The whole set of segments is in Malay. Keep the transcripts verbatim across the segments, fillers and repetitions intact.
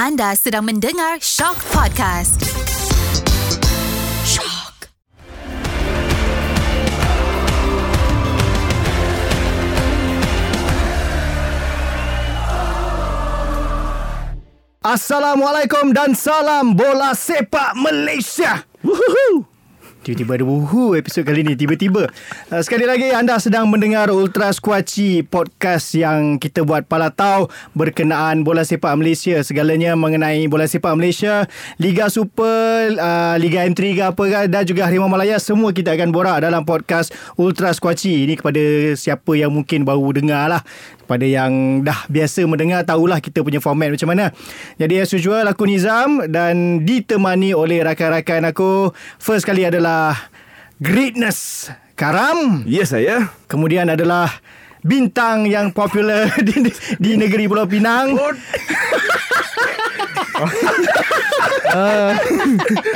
Anda sedang mendengar Shock Podcast. Shock. Assalamualaikum dan salam bola sepak Malaysia. Woohoo. Tiba-tiba ada wuhu episod kali ni. Tiba-tiba uh, sekali lagi anda sedang mendengar Ultras Kuaci, podcast yang kita buat palatau berkenaan bola sepak Malaysia. Segalanya mengenai bola sepak Malaysia, Liga Super, uh, Liga M tiga ke apa ke, dan juga Harimau Malaya. Semua kita akan borak dalam podcast Ultras Kuaci ini. Kepada siapa yang mungkin baru dengar lah, pada yang dah biasa mendengar, tahulah kita punya format macam mana. Jadi as usual, aku Nizam dan ditemani oleh rakan-rakan aku. First kali adalah Greatness Karam. Yes, saya. Kemudian adalah bintang yang popular di, di negeri Pulau Pinang. uh,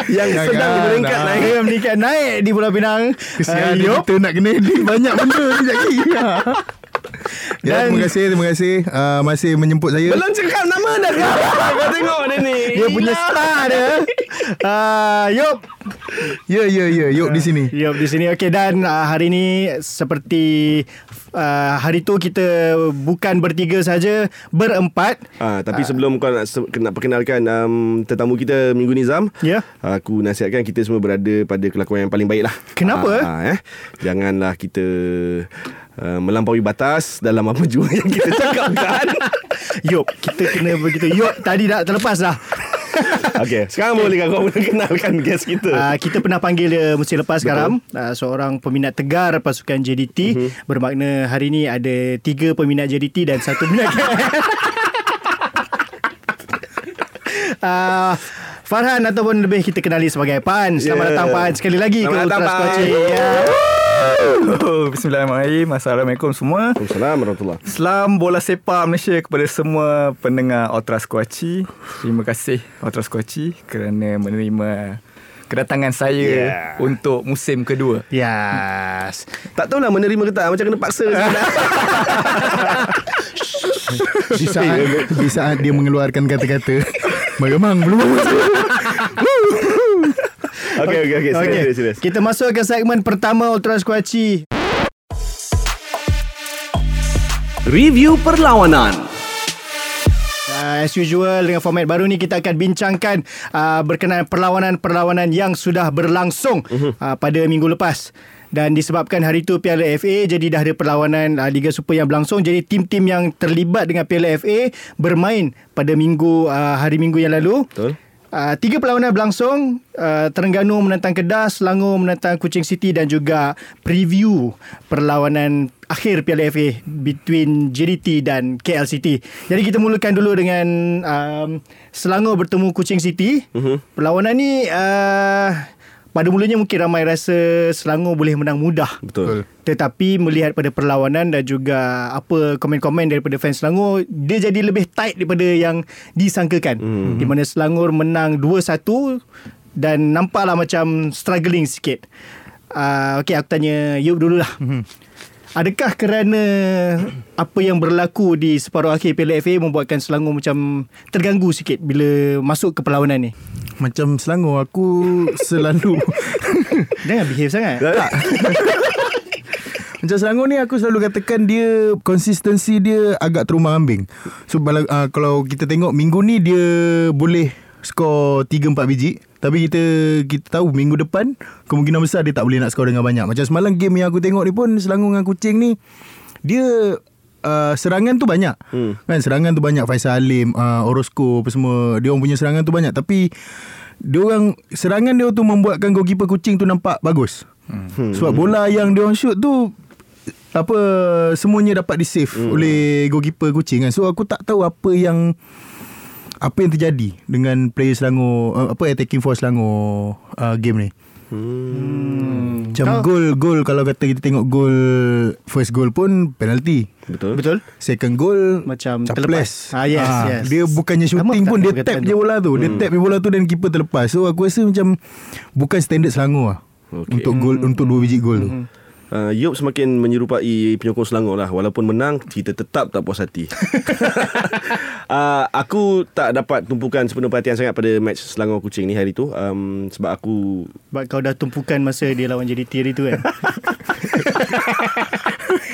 yang jangan, sedang meningkat nah. naik meningkat naik di Pulau Pinang. Kesian uh, kita nak kena banyak benda sekejap lagi. Ya, terima kasih, terima kasih uh, masih menjemput saya. Belum cakap nama dah. Kau tengok dia ni. Dia punya star dia. uh, Yob. Ya, ya, ya. Yob di sini. Yob di sini. Okey, dan uh, hari ni seperti uh, hari tu kita bukan bertiga saja, berempat. uh, Tapi sebelum uh, kau nak, nak perkenalkan um, tetamu kita minggu Nizam, yeah. uh, Aku nasihatkan kita semua berada pada kelakuan yang paling baik lah. Kenapa? Uh, uh, eh? Janganlah kita Uh, melampaui batas dalam apa jua yang kita cakap kan. Yop, kita kena begitu. Yop tadi dah terlepas dah. Okay, sekarang boleh kau kenalkan guest kita. Uh, kita pernah panggil dia musim lepas sekarang. Uh, seorang peminat tegar pasukan J D T. Uh-huh. Bermakna hari ni ada tiga peminat J D T dan satu peminat K L. uh, Farhan ataupun lebih kita kenali sebagai P A N. Selamat yeah. datang P A N sekali lagi Selamat ke datang, Ultras Kuaci. Yeah. Oh, Bismillahirrahmanirrahim. Assalamualaikum semua. Assalamualaikum warahmatullahi. Salam bola sepak Malaysia kepada semua pendengar Ultras Kuaci. Terima kasih Ultras Kuaci kerana menerima kedatangan saya yeah. untuk musim kedua. Yes. Tak tahulah menerima ke tak, macam kena paksa. Di saat, di saat dia mengeluarkan kata-kata memang belum. Okey okey okey. Okay. Okay. Kita masuk ke segmen pertama Ultras Kuaci. Review perlawanan. Uh, as usual dengan format baru ni, kita akan bincangkan uh, berkenaan perlawanan-perlawanan yang sudah berlangsung uh, pada minggu lepas. Dan disebabkan hari tu Piala F A, jadi dah ada perlawanan uh, Liga Super yang berlangsung. Jadi tim-tim yang terlibat dengan Piala F A bermain pada minggu uh, hari Minggu yang lalu. Betul. Uh, tiga perlawanan berlangsung. uh, Terengganu menentang Kedah, Selangor menentang Kuching City, dan juga preview perlawanan akhir Piala F A between J D T dan K L City. Jadi kita mulakan dulu dengan um, Selangor bertemu Kuching City. Uh-huh. Perlawanan ni uh, pada mulanya mungkin ramai rasa Selangor boleh menang mudah. Betul. Tetapi melihat pada perlawanan dan juga apa komen-komen daripada fans Selangor, dia jadi lebih tight daripada yang disangkakan. Mm-hmm. Di mana Selangor menang dua satu dan nampaklah macam struggling sikit. uh, Okay, aku tanya Yub dululah. Mm-hmm. Adakah kerana apa yang berlaku di separuh akhir Piala F A membuatkan Selangor macam terganggu sikit bila masuk ke perlawanan ni? Macam Selangor, aku selalu jangan behave sangat. Tak. Macam Selangor ni aku selalu katakan dia konsistensi dia agak terumbang-ambing. So uh, kalau kita tengok minggu ni dia boleh skor tiga empat biji, tapi kita kita tahu minggu depan kemungkinan besar dia tak boleh nak skor dengan banyak. Macam semalam game yang aku tengok ni pun Selangor dengan Kuching ni, dia uh, serangan tu banyak. Hmm. Kan serangan tu banyak, Faisal Alim, uh, Orozco apa semua, dia orang punya serangan tu banyak, tapi dia orang serangan dia tu membuatkan goalkeeper Kuching tu nampak bagus. Hmm. Sebab bola yang dia orang shoot tu apa semuanya dapat di-save hmm. oleh goalkeeper Kuching kan. So aku tak tahu apa yang apa yang terjadi dengan player Selangor, uh, apa attacking force Selangor uh, game ni. Hmm. Macam oh. gol gol kalau kata kita tengok gol, first goal pun penalty. Betul. Betul. Second goal macam terlepas. Ah yes, ah, yes. Dia bukannya shooting Kamu pun dia tap je bola tu. Hmm. Dia tap je bola tu dan keeper terlepas. So aku rasa macam bukan standard Selangor lah. Okay. Untuk gol hmm. untuk dua biji gol hmm. tu. Uh, Yob semakin menyerupai penyokong Selangor lah. Walaupun menang, kita tetap tak puas hati. uh, Aku tak dapat tumpukan sepenuh perhatian sangat pada match Selangor Kuching ni hari tu, um, sebab aku Sebab kau dah tumpukan masa dia lawan J D T hari tu kan.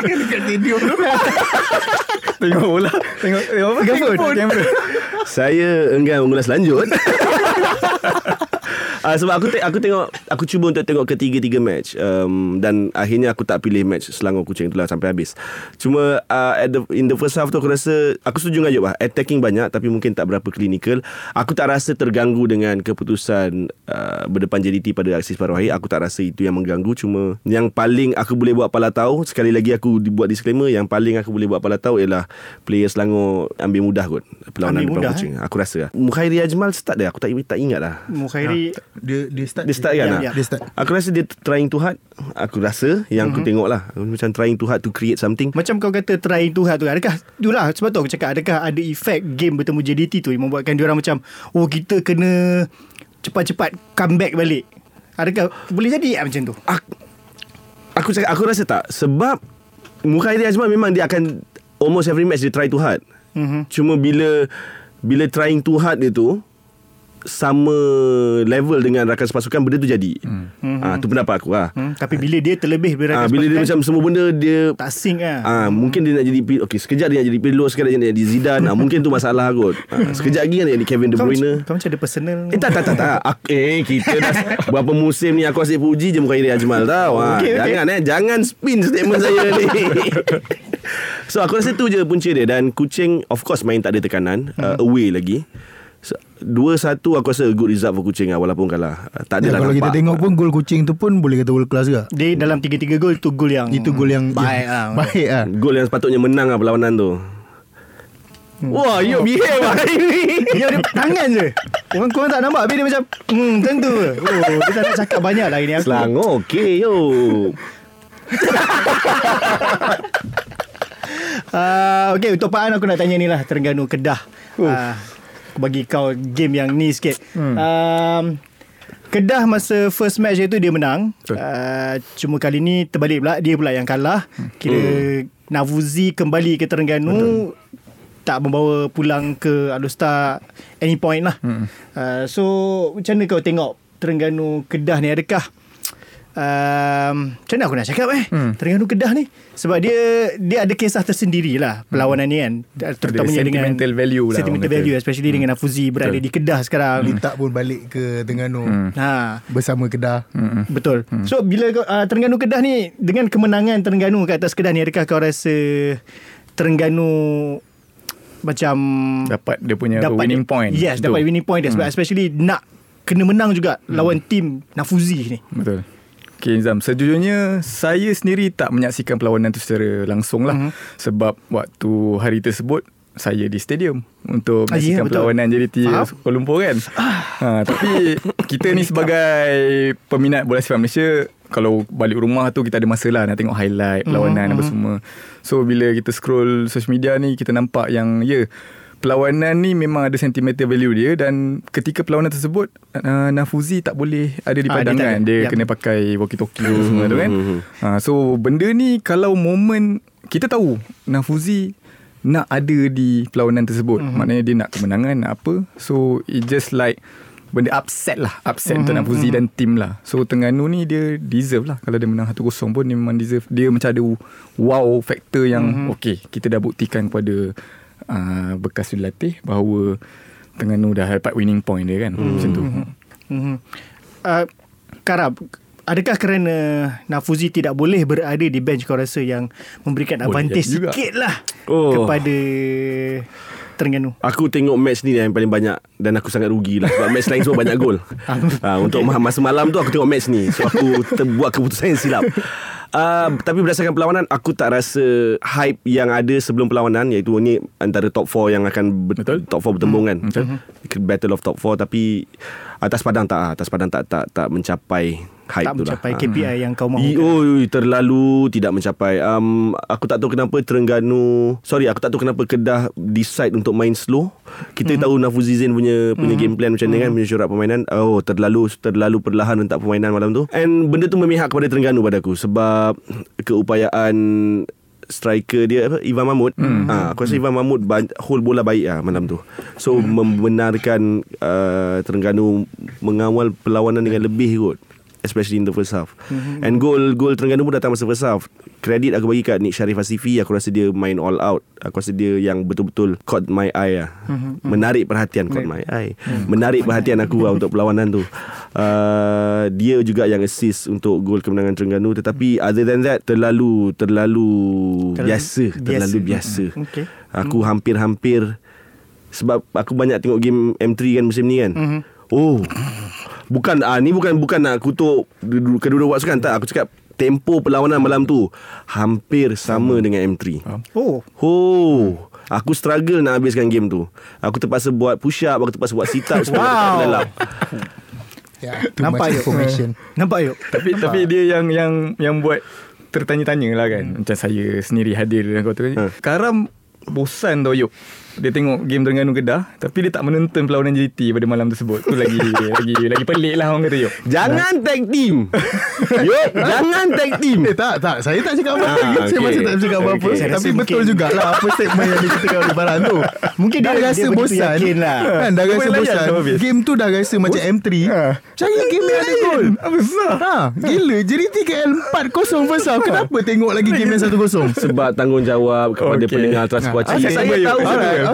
Dekat video tu tengok bola, tengok apa, saya enggan mengulas lanjut. Uh, sebab aku te- aku tengok aku cuba untuk tengok ketiga-tiga match, um, dan akhirnya aku tak pilih match Selangor Kuching itulah sampai habis. Cuma uh, at the, in the first half tu aku rasa aku setuju dengan Yob lah, attacking banyak tapi mungkin tak berapa clinical. Aku tak rasa terganggu dengan keputusan uh, berdepan J D T pada aksi separuh akhir. Aku tak rasa itu yang mengganggu. Cuma yang paling aku boleh buat pala tahu, sekali lagi aku buat disclaimer, yang paling aku boleh buat pala tahu ialah player Selangor ambil mudah kot perlawanan ambil depan mudah, Kuching eh? Aku rasa lah. Mukhairi Ajmal start dah, aku tak, tak ingat lah Mukhairi ha. Dia, dia start Dia start kan ya, lah. ya. Dia start. Aku rasa dia trying to hard. Aku rasa yang mm-hmm. aku tengok lah, macam trying to hard to create something. Macam kau kata trying to hard tu, adakah itulah sebab tu aku cakap, adakah ada efek game bertemu J D T tu yang membuatkan diorang macam, oh kita kena cepat-cepat comeback balik? Adakah boleh jadi macam tu? Aku, aku cakap aku rasa tak. Sebab Mukhairi Azman memang dia akan almost every match dia try to hard. mm-hmm. Cuma bila Bila trying to hard dia tu sama level dengan rakan sepasukan, benda tu jadi. hmm. ha, Tu pendapat aku lah. hmm. Tapi bila dia terlebih ha, bila dia macam semua benda dia tak sing lah. ha, Mungkin dia nak jadi okay, sekejap dia nak jadi Pirlo, sekejap dia nak jadi Zidane. ha, Mungkin tu masalah kot. ha, Sekejap lagi kan dia jadi Kevin De Bruyne. Kau macam ada personal. Eh tak tak tak, tak. Aku, Eh kita dah berapa musim ni aku asyik puji je Mukhairi Ajmal tau. ha, okay, Jangan okay. eh Jangan spin statement saya ni. So aku rasa tu je punca dia. Dan Kuching of course main tak ada tekanan. hmm. uh, Away lagi dua satu aku rasa good result for Kuching lah, walaupun kalah. Tak adalah ya, kalau nampak, kita tengok pun gol Kuching tu pun boleh kata world class ke. Dia dalam tiga tiga gol tu gol yang itu gol yang baik lah. Baik lah. Gol yang sepatutnya menang lah perlawanan tu. Hmm. Wah, Yob behave lah hari ni. Yob dia tangan je. Orang korang tak nampak, tapi dia macam hmm, tentu. Oh, dia tak nak cakap banyak lah hari ni aku. Selangor okey Yob. uh, Okey, untuk Pak An aku nak tanya ni lah, Terengganu Kedah. Uh, bagi kau game yang ni sikit. hmm. um, Kedah masa first match itu dia menang. uh, Cuma kali ni terbalik pula, dia pula yang kalah. Kira hmm. Nafuzi kembali ke Terengganu. Betul. Tak membawa pulang ke Alustar any point lah. hmm. uh, So macam mana kau tengok Terengganu Kedah ni? Adakah Um, macam mana aku nak cakap eh hmm. Terengganu Kedah ni, sebab dia dia ada kisah tersendiri lah perlawanan hmm. ni kan, terutamanya dengan sentimental value lah, sentimental value kata. Especially hmm. dengan Nafuzi berada betul. di Kedah sekarang, letak pun balik ke Terengganu hmm. ha. bersama Kedah. hmm. Betul. hmm. So bila uh, Terengganu Kedah ni, dengan kemenangan Terengganu ke atas Kedah ni, adakah kau rasa Terengganu macam dapat dia punya dapat winning dia, point? Yes, betul. Dapat winning point dia, sebab hmm. especially nak kena menang juga hmm. lawan tim Nafuzi ni. Betul. Okay Nizam, sejujurnya saya sendiri tak menyaksikan perlawanan tu secara langsung lah. Mm-hmm. Sebab waktu hari tersebut saya di stadium untuk menyaksikan ah, yeah, perlawanan J D T Kuala Lumpur kan. ah. ha, Tapi kita ni sebagai peminat bola sepak Malaysia, kalau balik rumah tu kita ada masa lah nak tengok highlight perlawanan mm-hmm. apa semua. So bila kita scroll social media ni, kita nampak yang ya yeah, perlawanan ni memang ada sentimental value dia. Dan ketika perlawanan tersebut uh, Nafuzi tak boleh ada di padangan. ah, Dia, dia yep. kena pakai walkie-talkie semua tu kan. uh, So benda ni kalau momen kita tahu Nafuzi nak ada di perlawanan tersebut, mm-hmm. maknanya dia nak kemenangan, nak apa. So it just like benda upset lah, upset mm-hmm. untuk Nafuzi mm-hmm. dan tim lah. So Terengganu ni dia deserve lah, kalau dia menang satu kosong pun dia memang deserve. Dia macam ada wow factor yang mm-hmm. okay, kita dah buktikan kepada Uh, bekas dilatih bahawa Terengganu dah dapat winning point dia kan. hmm. Macam tu. hmm. uh, Karam, adakah kerana Nafuzi tidak boleh berada di bench, kau rasa yang memberikan advantage sikit lah oh. kepada Terengganu? Aku tengok match ni yang paling banyak dan aku sangat rugi lah, sebab match lain semua banyak gol. uh, Untuk masa malam tu aku tengok match ni, so aku buat keputusan yang silap. Uh, tapi berdasarkan perlawanan, aku tak rasa hype yang ada sebelum perlawanan, iaitu ni antara top empat yang akan ber- top empat bertembung kan. mm-hmm. battle of top four, tapi atas padang tak atas padang tak tak tak mencapai hype tak tu lah. Tak mencapai K P I yang kau mahu. Oh, terlalu tidak mencapai. Um, aku tak tahu kenapa Terengganu, sorry, aku tak tahu kenapa Kedah decide untuk main slow. Kita mm-hmm. tahu Nafuzi Zain punya punya mm-hmm. game plan macam mm-hmm. ni kan, punya corak permainan. Oh, terlalu terlalu perlahan rentak permainan malam tu. And benda tu memihak kepada Terengganu padaku sebab keupayaan striker dia Ivan Mahmud. Hmm. Ha, aku rasa Ivan Mahmud hold bola baik lah malam tu. So hmm. membenarkan uh, Terengganu mengawal perlawanan dengan lebih kot, especially in the first half. Mm-hmm. And goal goal Terengganu pun datang masa first half. Kredit aku bagi kat Nik Sharif Asifi. Aku rasa dia main all out. Aku rasa dia yang betul-betul caught my eye lah. Mm-hmm. Menarik perhatian, caught my eye. Mm-hmm. Menarik perhatian aku lah untuk perlawanan tu. Uh, dia juga yang assist untuk gol kemenangan Terengganu. Tetapi mm-hmm. other than that, terlalu terlalu, terlalu biasa, biasa. Terlalu biasa. Mm-hmm. Okay. Aku mm-hmm. hampir-hampir, sebab aku banyak tengok game M three kan musim ni kan. Mm-hmm. Oh, bukan ah ni bukan bukan nak kutuk kedua-dua waktu kan, tak, aku cakap tempo perlawanan malam tu hampir sama hmm. dengan M three. Oh. Oh. Aku struggle nak habiskan game tu. Aku terpaksa buat push up, aku terpaksa buat sit up sebab wow. dalam. Ya, nampak yuk formation. Nampak yuk. Tapi nampak. Tapi dia yang yang yang buat tertanya-tanya lah kan. Hmm. Macam saya sendiri hadir dalam kau tu. Hmm. Karam bosan tau Yob. Dia tengok game Terengganu Kedah, tapi dia tak menonton perlawanan J D T pada malam tersebut. Tu lagi lagi lagi pelik lah orang kata Yob. Jangan nah. tag team Yob. Jangan tag team. Eh tak tak Saya tak cakap apa-apa. ah, okay. Saya masih tak cakap apa-apa, okay. Tapi mungkin, betul jugalah apa statement yang kita cakap di barang tu. Mungkin dia, dia rasa dia bosan lah. Kan, dah rasa bosan game tu, dah rasa Bos? Macam M three ha. Cari game yang ada gol. Apa sah ha. Gila J D T K L four nil first half. Kenapa tengok lagi game yang one nil? Sebab tanggungjawab kepada pendengar Ultras Kuaci. Saya tahu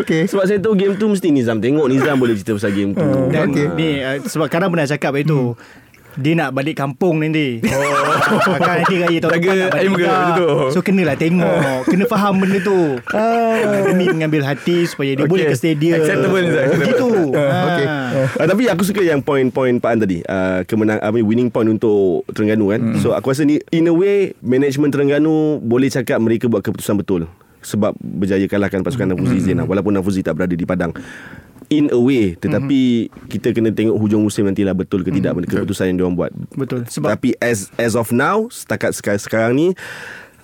okay. Sebab saya tahu game tu mesti Nizam tengok. Nizam boleh cerita pasal game tu. Dan okay. ni uh, sebab Karam pernah cakap itu hmm. dia nak balik kampung nanti. Oh. Kan nanti raya tahun depan. So kenalah tengok, kena faham benda tu. Ah. Demi mengambil hati supaya dia okay. boleh ke stadium. Acceptable gitu. Ah. Okay. Ah, tapi aku suka yang poin-poin Pak An tadi. Uh, kemenang uh, winning point untuk Terengganu kan. Hmm. So aku rasa ni in a way management Terengganu boleh cakap mereka buat keputusan betul. Sebab berjaya kalahkan pasukan mm-hmm. Nafuzi Zain lah. Walaupun Nafuzi tak berada di padang in a way, tetapi mm-hmm. kita kena tengok hujung musim nantilah betul ke tidak mm-hmm. keputusan yang diorang buat. Betul. Sebab tapi as as of now, setakat sekarang ni,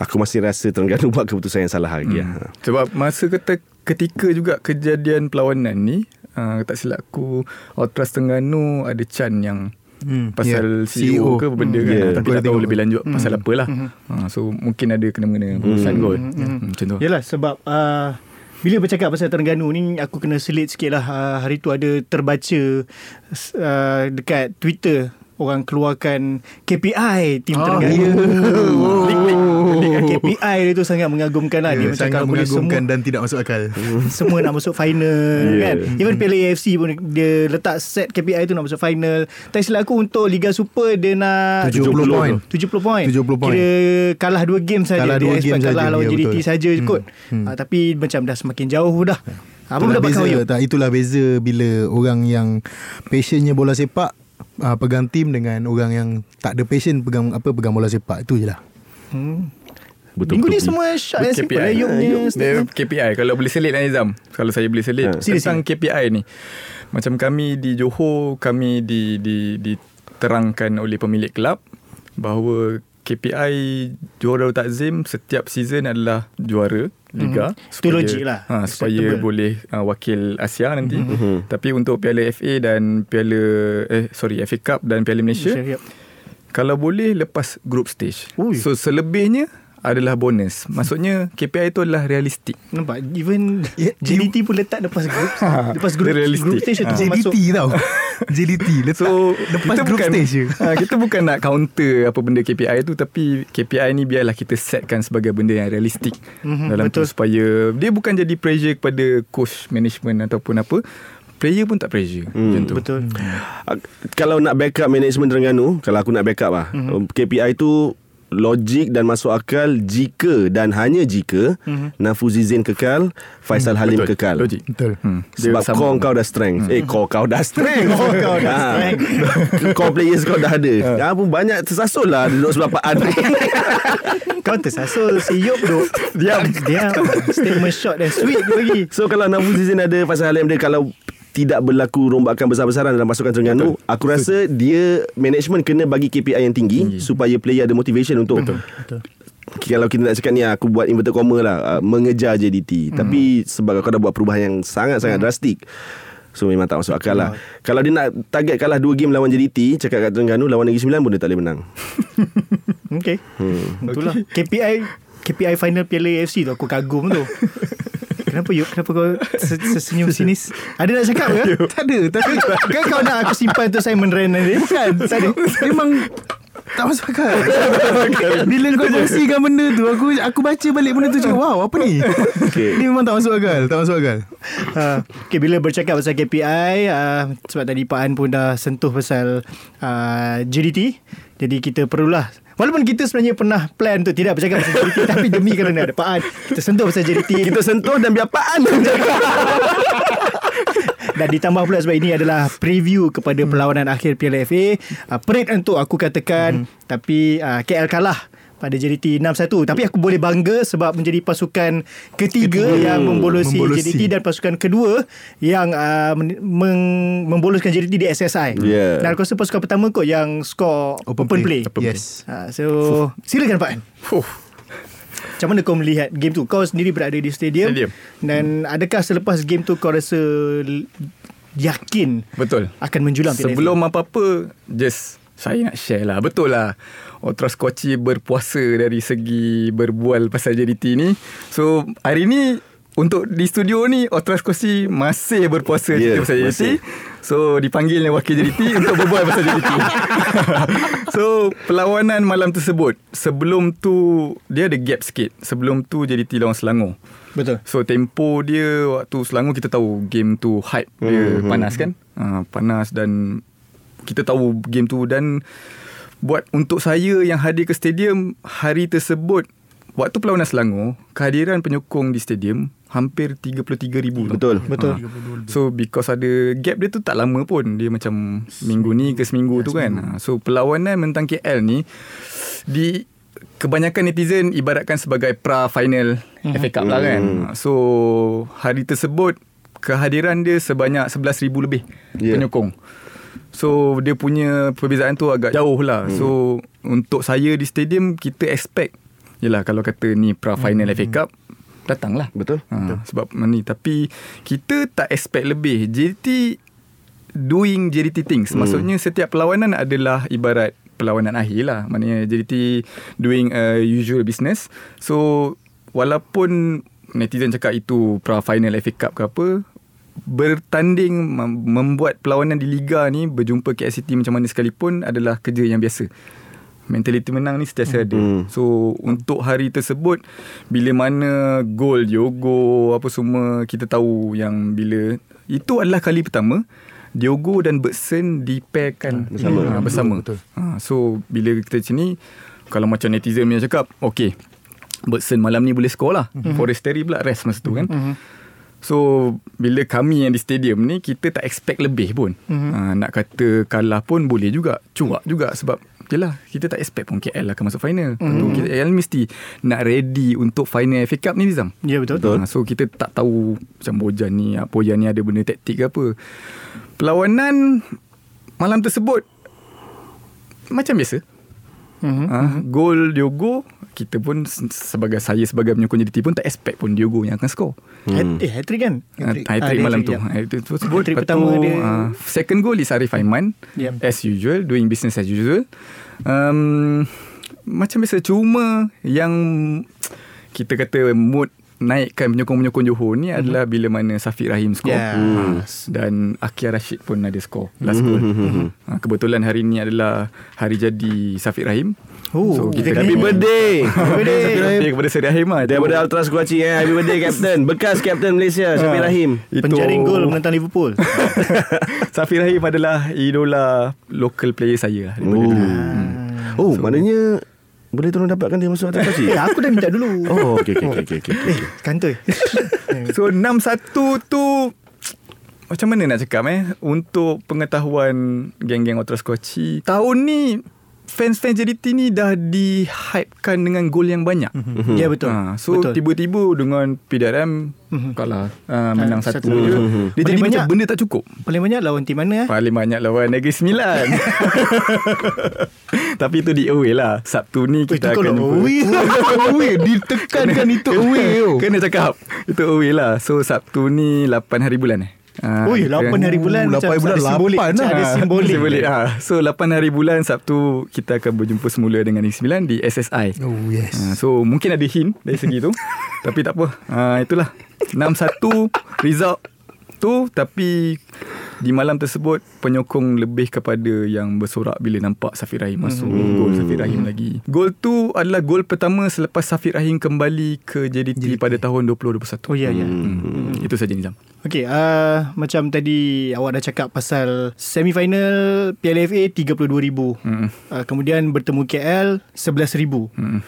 aku masih rasa Terengganu buat keputusan yang salah lagi mm. ya. Sebab masa kata ketika juga kejadian perlawanan ni uh, tak silap aku Ultras Terengganu ada chant yang Hmm, pasal yeah. C E O ke benda hmm, kan yeah. Tapi tak tahu lebih lanjut hmm. pasal apalah hmm. ha, so mungkin ada kena-mengena urusan hmm. kot hmm. macam tu. Yelah sebab uh, bila bercakap pasal Terengganu ni, aku kena selit sikit lah. uh, Hari tu ada terbaca uh, dekat Twitter orang keluarkan K P I tim oh, Terengganu. Oh, oh. K P I dia tu sangat mengagumkan lah. Yeah, dia sangat mengagumkan dan tidak masuk akal. Semua nak masuk final yeah. kan. Even Piala A F C pun dia letak set K P I tu nak masuk final. Tak silap aku untuk Liga Super dia nak tujuh puluh poin. tujuh puluh poin. Kira kalah dua game saja. Kalah dua game saja. Kalah lawan yeah, J D T saja hmm. kot. Hmm. Ha, tapi macam dah semakin jauh dah. Apa itulah beza, tak, itulah beza bila orang yang passionnya bola sepak Uh, pegang tim dengan orang yang tak ada passion pegang apa pegang bola sepak. Itu je lah. Hmm. Minggu ni semua shot yang simple lah. K P I, K P I kalau boleh selit lah Nizam. Kalau saya boleh selit ha. Tentang K P I ni, macam kami di Johor, kami di, di, diterangkan oleh pemilik kelab bahawa K P I juara takzim setiap season adalah juara Liga mm-hmm. supaya, logik lah ha, supaya boleh uh, wakil Asia nanti mm-hmm. Tapi untuk Piala F A dan Piala eh, Sorry F A Cup dan Piala Malaysia, Malaysia yep. kalau boleh lepas group stage. Ui. So selebihnya adalah bonus. Maksudnya K P I tu adalah realistik. Nampak even J D T pun letak lepas group lepas group, group stage tu J D T tau. J D T letak so, lepas group bukan, stage je. Kita bukan nak counter apa benda K P I tu, tapi K P I ni biarlah kita setkan sebagai benda yang realistik mm-hmm, dalam betul. Tu supaya dia bukan jadi pressure kepada coach, management ataupun apa. Player pun tak pressure hmm. Betul hmm. Kalau nak backup management Terengganu, kalau aku nak backup lah mm-hmm. K P I tu logik dan masuk akal jika dan hanya jika mm-hmm. Nafuzi Zain kekal, Faisal mm-hmm. Halim betul. Kekal logik. Betul hmm. Sebab kau kau dah strength mm-hmm. Eh kau kau dah strength Kau kau dah strength kau players kau dah ada uh. Ya pun banyak tersasul lah duduk sebelah Pak An. Kau tersasul si Yob duduk diam. Diam. Statement shot dan sweet lagi. So kalau Nafuzi Zain ada, Faisal Halim ada, kalau tidak berlaku rombakan besar-besaran dalam pasukan Terengganu. Betul. Aku rasa betul, dia management kena bagi K P I yang tinggi, tinggi, supaya player ada motivation untuk betul. Betul. Kalau kita nak cakap ni, aku buat inverted comma lah, uh, mengejar J D T. Hmm. Tapi sebab kau dah buat perubahan yang sangat-sangat hmm. drastik, so memang tak masuk akal lah. Hmm. Kalau dia nak target kalah dua game lawan J D T, cakap kat Terengganu, lawan Negeri Sembilan pun dia tak boleh menang. Okay. Hmm. Itulah okay. K P I K P I final Piala A F C tu aku kagum tu. Kenapa Yob? Kenapa kau sesenyum sinis? Ada nak cakap ke? Tak ada. Tapi kan kau nak aku simpan tu Simon Ren ni. Bukan. Tak ada. Memang tak masuk akal. Bila kau kongsikan benda tu, aku aku baca balik benda tu cakap, wow, apa ni? Okay. Ini memang tak masuk akal. Tak masuk akal. Uh, okay, bila bercakap pasal K P I, uh, sebab tadi Pak An pun dah sentuh pasal uh, J D T. Jadi kita perlulah, walaupun kita sebenarnya pernah plan untuk tidak bercakap pasal J D T, tapi demi kerana ada Pak An, kita sentuh pasal J D T. Kita sentuh dan biar Pak An bercakap. Dan ditambah pula sebab ini adalah preview kepada perlawanan akhir Piala F A. Uh, perit untuk aku katakan, mm-hmm. tapi uh, K L kalah pada J D T enam satu. Tapi aku boleh bangga sebab menjadi pasukan ketiga, ketiga yang membolosi, membolosi J D T, dan pasukan kedua yang uh, meng- memboloskan J D T di S S I. Yeah. Dan aku rasa pasukan pertama kot yang skor open, open play. play. Yes. Uh, so, Fuh. silakan Pak An. Fuh. Macam mana kau melihat game tu? Kau sendiri berada di stadium, stadium. Dan hmm. adakah selepas game tu kau rasa yakin betul akan menjulang? Sebelum P N F? Apa-apa, just saya nak share lah. Betul lah, Ultras Kuaci berpuasa dari segi berbual pasal J D T ni. So hari ni untuk di studio ni, Ultras Kuaci masih berpuasa yeah, pasal J D T. So dipanggilnya wakil J D T untuk berbual pasal J D T. So perlawanan malam tersebut, sebelum tu dia ada gap sikit. Sebelum tu J D T lawan Selangor. Betul. So tempo dia waktu Selangor, kita tahu game tu hype dia, mm-hmm. panas kan, ha, panas, dan kita tahu game tu. Dan buat untuk saya yang hadir ke stadium hari tersebut, waktu perlawanan Selangor, kehadiran penyokong di stadium hampir tiga puluh tiga ribu. Betul, ha. Betul. So because ada gap dia tu tak lama pun, dia macam minggu ni ke seminggu ya, tu kan. Seminggu. So perlawanan mentang K L ni, di kebanyakan netizen ibaratkan sebagai pra final uh-huh. F A Cup lah kan. So hari tersebut kehadiran dia sebanyak sebelas ribu lebih yeah. penyokong. So dia punya perbezaan tu agak jauh lah. hmm. So untuk saya di stadium, kita expect, yelah kalau kata ni pra final hmm. F A Cup, datanglah. Betul, ha, betul. Sebab ni, tapi kita tak expect lebih. J D T doing J D T things. hmm. Maksudnya setiap perlawanan adalah ibarat perlawanan akhir lah. Maknanya J D T doing uh, usual business. So walaupun netizen cakap itu pra final F A Cup ke apa, bertanding membuat perlawanan di liga ni, berjumpa K L City macam mana sekalipun, adalah kerja yang biasa. Mentaliti menang ni setiasa ada. hmm. So untuk hari tersebut, bila mana gol Diogo apa semua, kita tahu yang bila itu adalah kali pertama Diogo dan Bertsen dipairkan bersama, ha, bersama. Ha, so bila kita macam ni, kalau macam netizen punya cakap, okay Bertsen malam ni boleh skor lah, hmm. Foresteri pula rest masa tu kan. hmm. So bila kami yang di stadium ni, kita tak expect lebih pun. hmm. ha, Nak kata kalah pun boleh juga, cuak juga, sebab yelah, kita tak expect pun K L akan masuk final. mm. Kita K L mesti nak ready untuk final F A Cup ni, Nizam. Ya yeah, betul, betul. Ha, So kita tak tahu macam Bojan ni, Bojan ni ada benda taktik ke apa. Perlawanan malam tersebut macam biasa. mm-hmm. ha, Gol Diogo, kita pun sebagai, saya sebagai penyokong J D T pun tak expect pun Diogo yang akan skor. mm. Eh, hat-trick kan? Hat-trick, hat-trick ah, malam hat-trick tu. Hat-trick tersebut. Hat-trick pertama tu, dia uh, second goal is Arif Aiman. yep. As usual, doing business as usual. um, Macam biasa. Cuma yang kita kata mood naikkan penyokong-penyokong Johor ni adalah mm-hmm. bila mana Safiq Rahim skor. yeah. mm. Dan Akhil Rashid pun ada skor last goal. mm-hmm. ha, Kebetulan hari ni adalah hari jadi Safiq Rahim. Oh, so kita happy birthday. Happy birthday kepada Safiq Rahim lah. Daripada Ultras Kuaci, eh, happy birthday captain, bekas captain Malaysia Safiq Rahim, penjaring gol menentang Liverpool. Safiq Rahim adalah idola local player saya. Oh, hmm. oh so, maknanya boleh tolong dapatkan dia masuk atas Kuaci? Eh, aku dah minta dulu. Oh, okey okey okey okey. Eh, kantoi. So enam satu tu macam mana nak cakap eh, untuk pengetahuan geng-geng Ultras Kuaci, tahun ni fans-fans J D T ni dah dihypekan dengan gol yang banyak. Mm-hmm. Ya yeah, betul. Ha, so betul. Tiba-tiba dengan P D R M mm-hmm. kalah uh, menang uh, satu, satu je. Mm-hmm. Dia paling jadi banyak, macam benda tak cukup. Paling banyak lawan tim mana eh? Paling banyak lawan Negeri Sembilan. Tapi itu di away lah. Sabtu ni kita akan away. Away ditekankan itu away. Kena cakap itu away lah. So Sabtu ni lapan hari bulan eh. Uh, Oi, lapan hari bulan macam bulan simbolik, ada simbolik. simbolik. Ha. So lapan hari bulan Sabtu kita akan berjumpa semula dengan Negeri Sembilan di S S I. Oh yes. Uh, so mungkin ada hint dari segi tu. Tapi tak apa. Uh, itulah enam satu result tu, tapi di malam tersebut penyokong lebih kepada yang bersorak bila nampak Safiq Rahim masuk. Hmm. Gol Safiq Rahim lagi. Gol tu adalah gol pertama selepas Safiq Rahim kembali ke J D T, J D T pada tahun dua ribu dua puluh satu. Oh ya yeah, ya. Yeah. Hmm. Hmm. Itu saja Nizam. Okey, uh, macam tadi awak dah cakap pasal semifinal Piala F A tiga puluh dua ribu. Hmm. Uh, kemudian bertemu K L sebelas ribu. Hmm.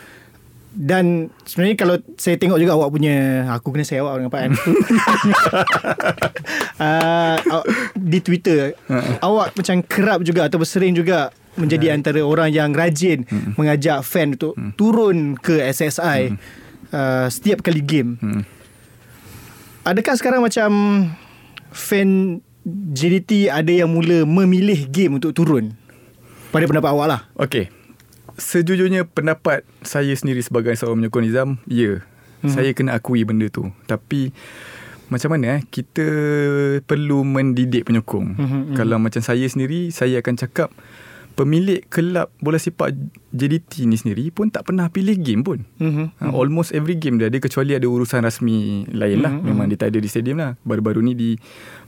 Dan sebenarnya kalau saya tengok juga awak punya, aku kena saya awak dengan Pak An. uh, di Twitter uh-uh. awak macam kerap juga atau sering juga menjadi uh-huh. antara orang yang rajin uh-huh. mengajak fan untuk uh-huh. turun ke S S I uh-huh. uh, setiap kali game. Uh-huh. Adakah sekarang macam fan J D T ada yang mula memilih game untuk turun? Pada pendapat awak lah. Okay. Sejujurnya pendapat saya sendiri sebagai seorang penyokong Nizam, ya, hmm. saya kena akui benda tu. Tapi macam mana eh, kita perlu mendidik penyokong. Hmm, hmm. Kalau macam saya sendiri, saya akan cakap pemilik kelab bola sepak J D T ni sendiri pun tak pernah pilih game pun. Mm-hmm. Uh, almost every game dia ada, kecuali ada urusan rasmi lain lah. Mm-hmm. Memang dia tak ada di stadium lah. Baru-baru ni di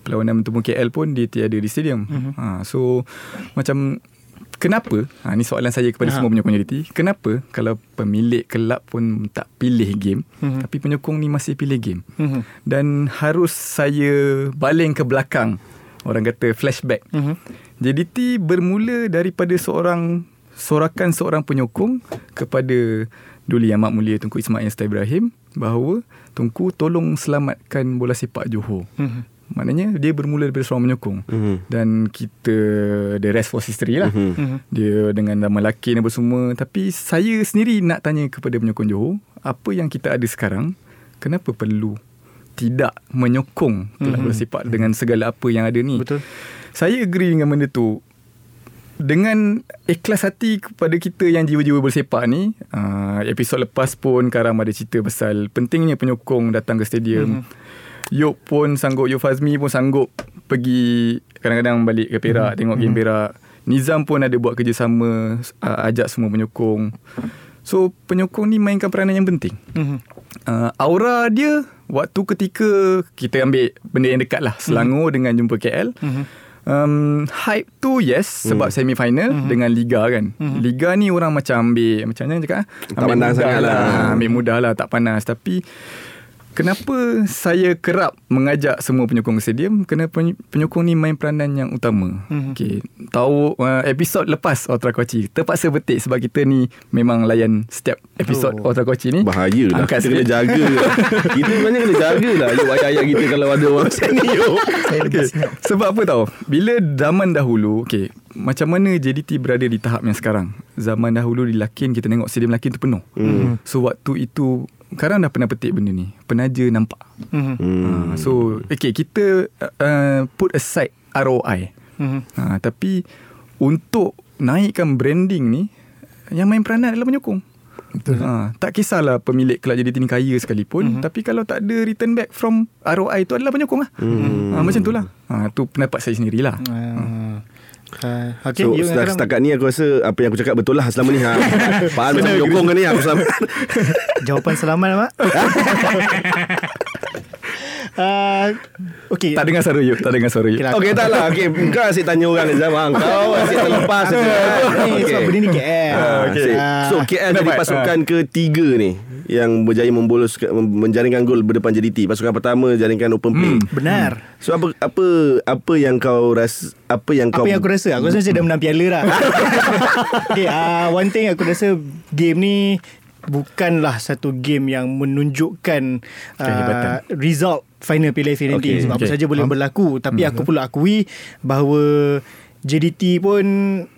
perlawanan bertemu K L pun dia tiada di stadium. Mm-hmm. Uh, so macam kenapa, ha, ni soalan saya kepada ha. semua penyokong J D T, kenapa kalau pemilik kelab pun tak pilih game, mm-hmm. tapi penyokong ni masih pilih game? Mm-hmm. Dan harus saya baling ke belakang, orang kata flashback. Mm-hmm. J D T bermula daripada seorang sorakan seorang penyokong kepada Duli Yang Amat Mulia Tunku Ismail Sadil Rahim bahawa Tunku tolong selamatkan bola sepak Johor. Mm-hmm. Maknanya dia bermula daripada seorang menyokong. Mm-hmm. Dan kita, the rest was history lah. Mm-hmm. Dia dengan nama laki dan semua. Tapi saya sendiri nak tanya kepada penyokong Johor, apa yang kita ada sekarang, kenapa perlu tidak menyokong kelab bola sepak mm-hmm. dengan segala apa yang ada ni? Betul. Saya agree dengan benda tu. Dengan ikhlas hati kepada kita yang jiwa-jiwa bersepak ni, uh, episod lepas pun Karam ada cerita pasal pentingnya penyokong datang ke stadium. Mm-hmm. Yob pun sanggup, Yob Fazmi pun sanggup pergi kadang-kadang balik ke Perak, mm-hmm. tengok game Perak. Nizam pun ada buat kerjasama, uh, ajak semua penyokong. So penyokong ni mainkan peranan yang penting. Mm-hmm. uh, Aura dia waktu ketika kita ambil benda yang dekat lah, Selangor mm-hmm. dengan jumpa K L. Mm-hmm. Um, hype tu yes, sebab mm. semi-final mm-hmm. dengan Liga kan. Mm-hmm. Liga ni orang macam ambil, macam mana cakap, tak ambil pandang sangat lah, lah. Ambil mudah lah, tak panas. Tapi kenapa saya kerap mengajak semua penyokong stadium? Kerana penyokong ni main peranan yang utama. Mm-hmm. Okay. Tahu uh, episod lepas Ultras Kuaci, terpaksa betik sebab kita ni memang layan setiap episod oh. Ultras Kuaci ni. Bahaya lah. Kita kena jaga lah. Kita sebenarnya kena jaga lah. Yuk, ayat-ayat kita kalau ada orang macam ni. Okay. Sebab apa tahu? Bila zaman dahulu, okay, macam mana J D T berada di tahap yang sekarang? Zaman dahulu di Lakin, kita tengok stadium Lakin tu penuh. Mm. So, waktu itu Karam dah pernah petik benda ni, penaja nampak. Mm-hmm. uh, So okay, kita uh, put aside R O I. Mm-hmm. uh, Tapi untuk naikkan branding ni, yang main peranan adalah penyokong. Betul. Uh, tak kisahlah pemilik kelab J D T ni kaya sekalipun, mm-hmm. tapi kalau tak ada return back from R O I tu adalah penyokong lah. Mm. uh, Macam tu lah. uh, Itu pendapat saya sendirilah. mm. uh. Uh, okay, so setakat, setakat ni aku rasa apa yang aku cakap betul lah selama ni. ha. Faham macam menyokong ni aku selamat. Jawapan selamat lah, Mak. uh, okay. Tak dengar suara you. Tak dengar suara you okay, okay tak lah okay. Kau asyik tanya orang ni zaman. Kau asyik terlepas. Sebab benda ni K L. uh, okay. So K L jadi pasukan uh. ketiga ni yang berjaya membolos, menjaringkan gol berdepan J D T. Pasukan pertama jaringkan open play. Hmm, benar. Hmm. So apa apa apa yang kau rasa, apa yang apa kau Apa yang aku rasa? Aku rasa saya dah menang piala dah. Okay, uh, one thing aku rasa game ni bukanlah satu game yang menunjukkan uh, result final Piala F A nanti. Okay, sebab okay. apa saja boleh berlaku, tapi hmm. aku perlu akui bahawa J D T pun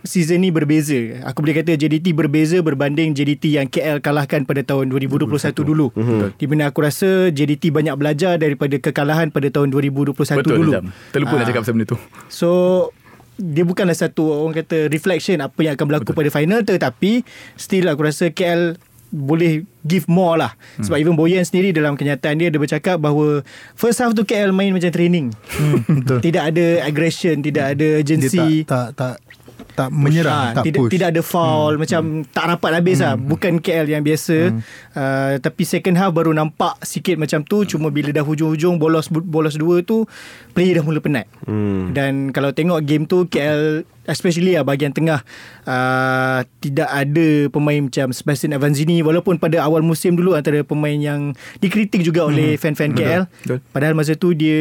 season ni berbeza. Aku boleh kata J D T berbeza berbanding J D T yang K L kalahkan pada tahun dua ribu dua puluh satu dulu. Mm-hmm. Di mana aku rasa J D T banyak belajar daripada kekalahan pada tahun dua ribu dua puluh satu betul, dulu. Betul, terlupa aa, nak cakap pasal benda tu. So dia bukanlah satu orang kata reflection apa yang akan berlaku betul. Pada final, tetapi still aku rasa K L boleh give more lah. Sebab hmm. even Bojan sendiri dalam kenyataan dia, dia bercakap bahawa first half tu K L main macam training. hmm, Tidak ada aggression, tidak hmm. ada agency, dia tak tak tak menyerang, ha, tak tidak, push, tidak ada foul. hmm. Macam hmm. tak rapat habis hmm. lah. Bukan K L yang biasa. hmm. uh, Tapi second half baru nampak sikit macam tu. Cuma bila dah hujung-hujung bolos bolos dua tu, player dah mula penat. hmm. Dan kalau tengok game tu K L especially lah bahagian tengah, uh, tidak ada pemain macam Sebastian Avanzini. Walaupun pada awal musim dulu antara pemain yang dikritik juga mm-hmm. oleh fan-fan mm-hmm. K L. Betul. Padahal masa tu dia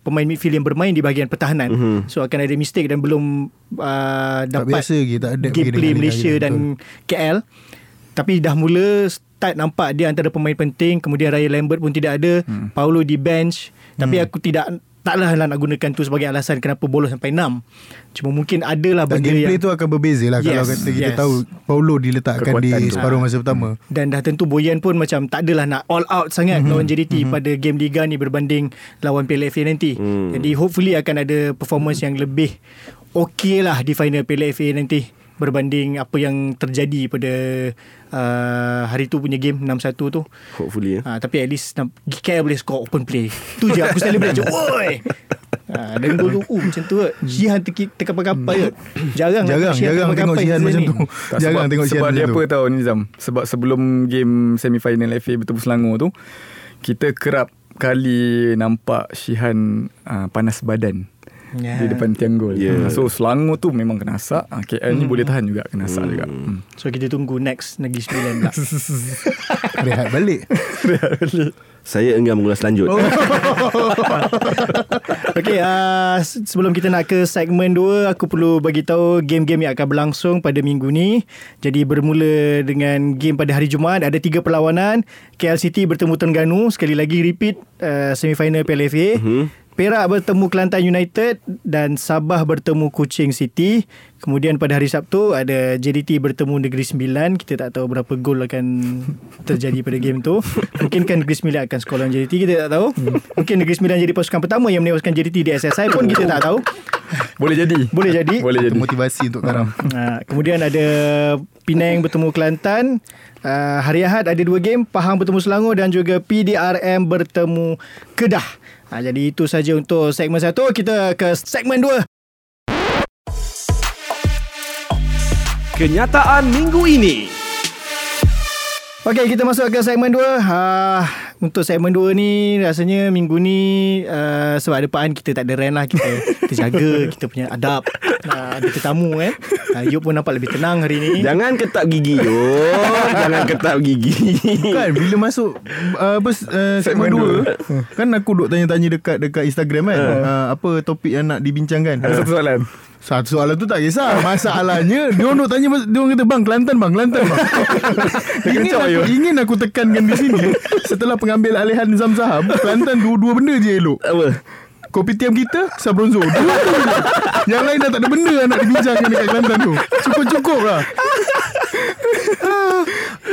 pemain midfield yang bermain di bahagian pertahanan. Mm-hmm. So akan ada mistake dan belum uh, dapat gameplay Malaysia dan betul. K L. Tapi dah mula start nampak dia antara pemain penting. Kemudian Raya Lambert pun tidak ada. Mm. Paulo di bench. Mm. Tapi aku tidak... taklah lah nak gunakan tu sebagai alasan kenapa bolos sampai enam. Cuma mungkin adalah benda yang... gameplay tu akan berbeza lah. Yes, kalau kata kita yes. tahu Paulo diletakkan kekuatan di separuh masa pertama. Dan dah tentu Bojan pun macam tak adalah nak all out sangat mm-hmm. lawan J D T mm-hmm. pada game Liga ni berbanding lawan Piala F A nanti. Mm. Jadi hopefully akan ada performance yang lebih okey lah di final Piala F A nanti berbanding apa yang terjadi pada uh, hari tu punya game six satu tu. Hopefully ya. Ha, tapi at least K L boleh score open play. Tu je aku celebrate je. Oi. Ha, dan gol tu uh, macam tu. Shihan terkapar-kapar je. Jarang jarang, jarang tengok Shihan macam tu. Tak, jarang sebab, tengok Shihan. Sebab dia apa tahu Nizam? Sebab sebelum game semifinal F A bertemu Selangor tu, kita kerap kali nampak Shihan uh, panas badan. Yeah. Di depan tiang gol. yeah. So Selangor tu memang kena asak. K L ni mm. boleh tahan juga, kena asak mm. juga. mm. So kita tunggu next Negeri Sembilan pula. Rehat balik. Rehat balik. Saya enggan mengulas lanjut. oh. Okay, uh, sebelum kita nak ke segmen dua, aku perlu bagi tahu game-game yang akan berlangsung pada minggu ni. Jadi bermula dengan game pada hari Jumaat. Ada tiga perlawanan. K L City bertemu Terengganu. Sekali lagi repeat uh, semifinal Piala F A. Mm-hmm. Perak bertemu Kelantan United dan Sabah bertemu Kuching City. Kemudian pada hari Sabtu ada J D T bertemu Negeri Sembilan. Kita tak tahu berapa gol akan terjadi pada game tu. Mungkin kan Negeri Sembilan akan skor lawan J D T, kita tak tahu. Mungkin Negeri Sembilan jadi pasukan pertama yang menewaskan J D T di S S I pun kita tak tahu. Boleh jadi. Boleh jadi. Boleh jadi. Motivasi untuk Karam. Ha, kemudian ada Pinang bertemu Kelantan. Uh, hari Ahad ada dua game, Pahang bertemu Selangor dan juga P D R M bertemu Kedah. Ha, jadi itu saja untuk segmen satu. Kita ke segmen dua. Kenyataan minggu ini. Okey, kita masuk ke segmen dua. Ha, untuk segmen dua ni rasanya minggu ni uh, sebab ada P A N kita tak ada ren lah. Kita, kita jaga kita punya adab. Uh, ada tetamu eh. Uh, Yob pun nampak lebih tenang hari ni. Jangan ketap gigi Yob. Jangan ketap gigi. Bukan, bila masuk uh, apa, uh, segmen dua, kan aku duk tanya-tanya dekat dekat Instagram kan. Uh. Uh, apa topik yang nak dibincangkan. Ada uh. satu soalan. Satu soalan tu tak kisah. Masalahnya dia orang duk tanya, dia orang kata bang Kelantan bang Kelantan bang. ingin, aku, ingin aku tekankan di sini, setelah pengambil alihan Nizam Sahab, Kelantan dua-dua benda je elok. Apa? Kopitiam kita, Sabronzo. Yang lain dah tak ada benda nak dibincangkan dekat Kelantan tu. Cukup-cukup lah.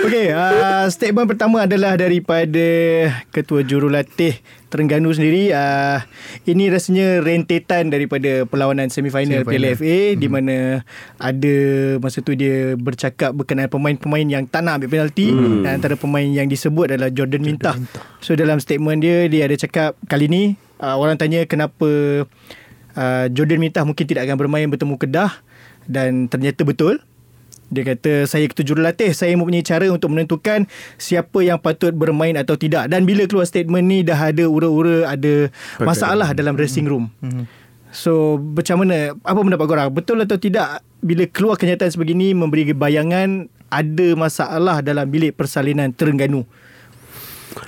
Okay, uh, statement pertama adalah daripada Ketua Jurulatih Terengganu sendiri. uh, Ini rasanya rentetan daripada perlawanan semifinal Piala F A, hmm. di mana ada masa tu dia bercakap berkenaan pemain-pemain yang tak nak ambil penalti. hmm. Dan antara pemain yang disebut adalah Jordan, Jordan Mintah. Mintah. So dalam statement dia, dia ada cakap kali ni uh, orang tanya kenapa uh, Jordan Mintah mungkin tidak akan bermain bertemu Kedah. Dan ternyata betul. Dia kata, saya ketua jurulatih, saya mempunyai cara untuk menentukan siapa yang patut bermain atau tidak. Dan bila keluar statement ni, dah ada ura-ura, ada masalah Pertanyaan. dalam dressing room. Mm-hmm. So, macam mana, apa pendapat korang? Betul atau tidak, bila keluar kenyataan sebegini, memberi bayangan ada masalah dalam bilik persalinan Terengganu?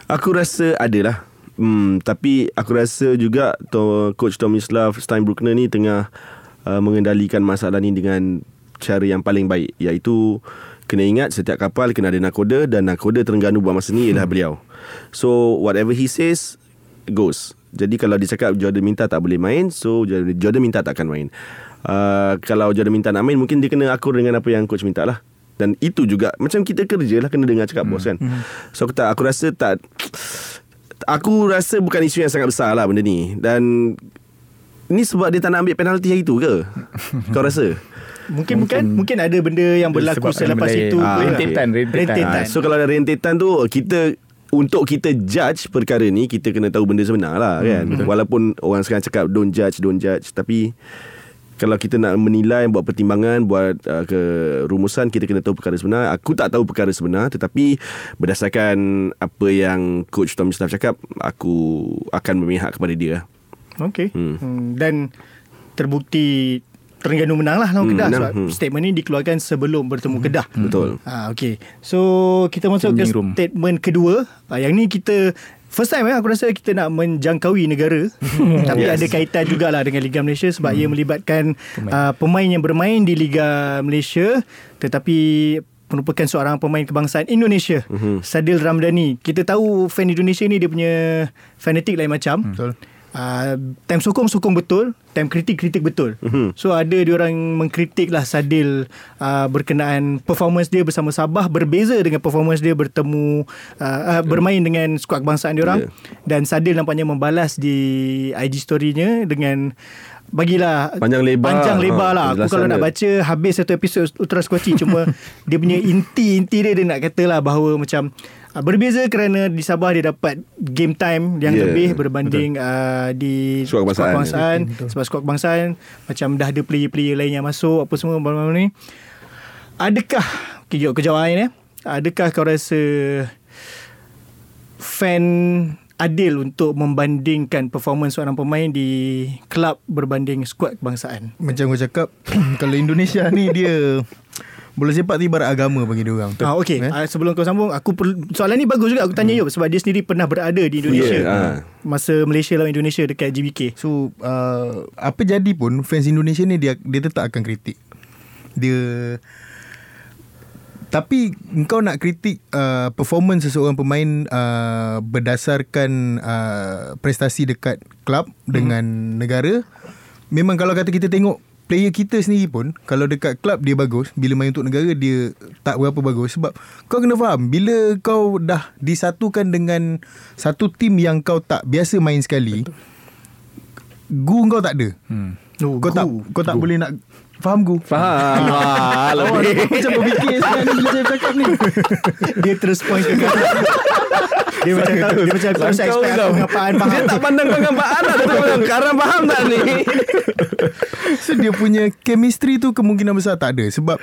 Aku rasa adalah. Hmm, tapi aku rasa juga to, Coach Tomislav Steinbruckner ni tengah uh, mengendalikan masalah ni dengan cara yang paling baik, iaitu kena ingat setiap kapal kena ada nakoda, dan nakoda Terengganu buat masa ni ialah hmm. beliau. So whatever he says goes. Jadi kalau dia cakap Jordan Mintah tak boleh main, so Jordan Mintah tak akan main. uh, kalau Jada minta nak main, mungkin dia kena akur dengan apa yang coach minta lah. Dan itu juga macam kita kerja lah, kena dengar cakap hmm. bos kan. hmm. So aku tak, aku rasa tak, aku rasa bukan isu yang sangat besar lah benda ni. Dan ni sebab dia tak nak ambil penalti hari tu ke? Kau rasa? Mungkin, mungkin mungkin ada benda yang berlaku selepas itu. ah, Rentetan, rentetan. rentetan. Ah, so kalau ada rentetan tu, kita untuk kita judge perkara ni, kita kena tahu benda sebenar lah kan. Mm-hmm. Walaupun orang sekarang cakap don't judge, don't judge, tapi kalau kita nak menilai, buat pertimbangan, buat uh, kerumusan, kita kena tahu perkara sebenar. Aku tak tahu perkara sebenar, tetapi berdasarkan apa yang Coach Tom Mustaf cakap, aku akan memihak kepada dia. Okey. Hmm. Dan terbukti Terengganu menang lah lawan hmm, Kedah. Sebab hmm. statement ni dikeluarkan sebelum bertemu hmm. Kedah. Betul. Ha, okay. So kita masuk Sending ke room. Statement kedua. Ha, yang ni kita first time eh, aku rasa kita nak menjangkaui negara. Tapi yes. ada kaitan jugalah dengan Liga Malaysia. Sebab hmm. ia melibatkan pemain. Uh, pemain yang bermain di Liga Malaysia, tetapi merupakan seorang pemain kebangsaan Indonesia. hmm. Sadil Ramdani. Kita tahu fan Indonesia ni dia punya fanatik lain macam. hmm. Betul. Uh, time sokong-sokong betul, time kritik-kritik betul. mm-hmm. So ada diorang mengkritik lah Sadil uh, berkenaan performance dia bersama Sabah berbeza dengan performance dia bertemu uh, uh, bermain mm. dengan skuad kebangsaan diorang. yeah. Dan Sadil nampaknya membalas di I G story-nya dengan bagilah panjang lebar, panjang lebar ha, lah. Aku kalau dia. Nak baca habis satu episod Ultras Kuaci. Cuma dia punya inti-inti dia, dia nak katalah bahawa macam berbeza kerana di Sabah dia dapat game time yang yeah, lebih berbanding uh, di skuad kebangsaan. Sebab skuad kebangsaan macam dah ada player-player lain yang masuk apa semua benda ni. Adakah kejauh kejauhan eh? Adakah kau rasa fan adil untuk membandingkan performance seorang pemain di klub berbanding skuad kebangsaan? Macam kau cakap, kalau Indonesia ni dia bola sepak tu ibarat agama bagi dia orang. Ah, okey. Eh? Uh, sebelum kau sambung, aku per... soalan ni bagus juga aku tanya Yob, sebab dia sendiri pernah berada di Indonesia. Yeah, uh. Masa Malaysia lawan Indonesia dekat G B K. So, uh, apa jadi pun fans Indonesia ni dia dia tetap akan kritik. Dia tapi engkau nak kritik uh, performance seseorang pemain uh, berdasarkan uh, prestasi dekat klub hmm. dengan negara. Memang kalau kata kita tengok player kita sendiri pun, kalau dekat klub dia bagus, bila main untuk negara dia tak berapa bagus. Sebab kau kena faham, bila kau dah disatukan dengan satu tim yang kau tak biasa main sekali, gu kau tak ada. hmm. oh, Kau gu. tak Kau tak gu. boleh nak faham gu? Faham. Aku macam berfikir sekarang ni bila saya cakap ni. Dia terus point ke kata. Dia macam tahu, dia macam aku saya expect aku ngampaan faham. Dia tak pandang pengampaan lah. Dia tak pandang Karam faham tak ni. So dia punya chemistry tu kemungkinan besar tak ada. Sebab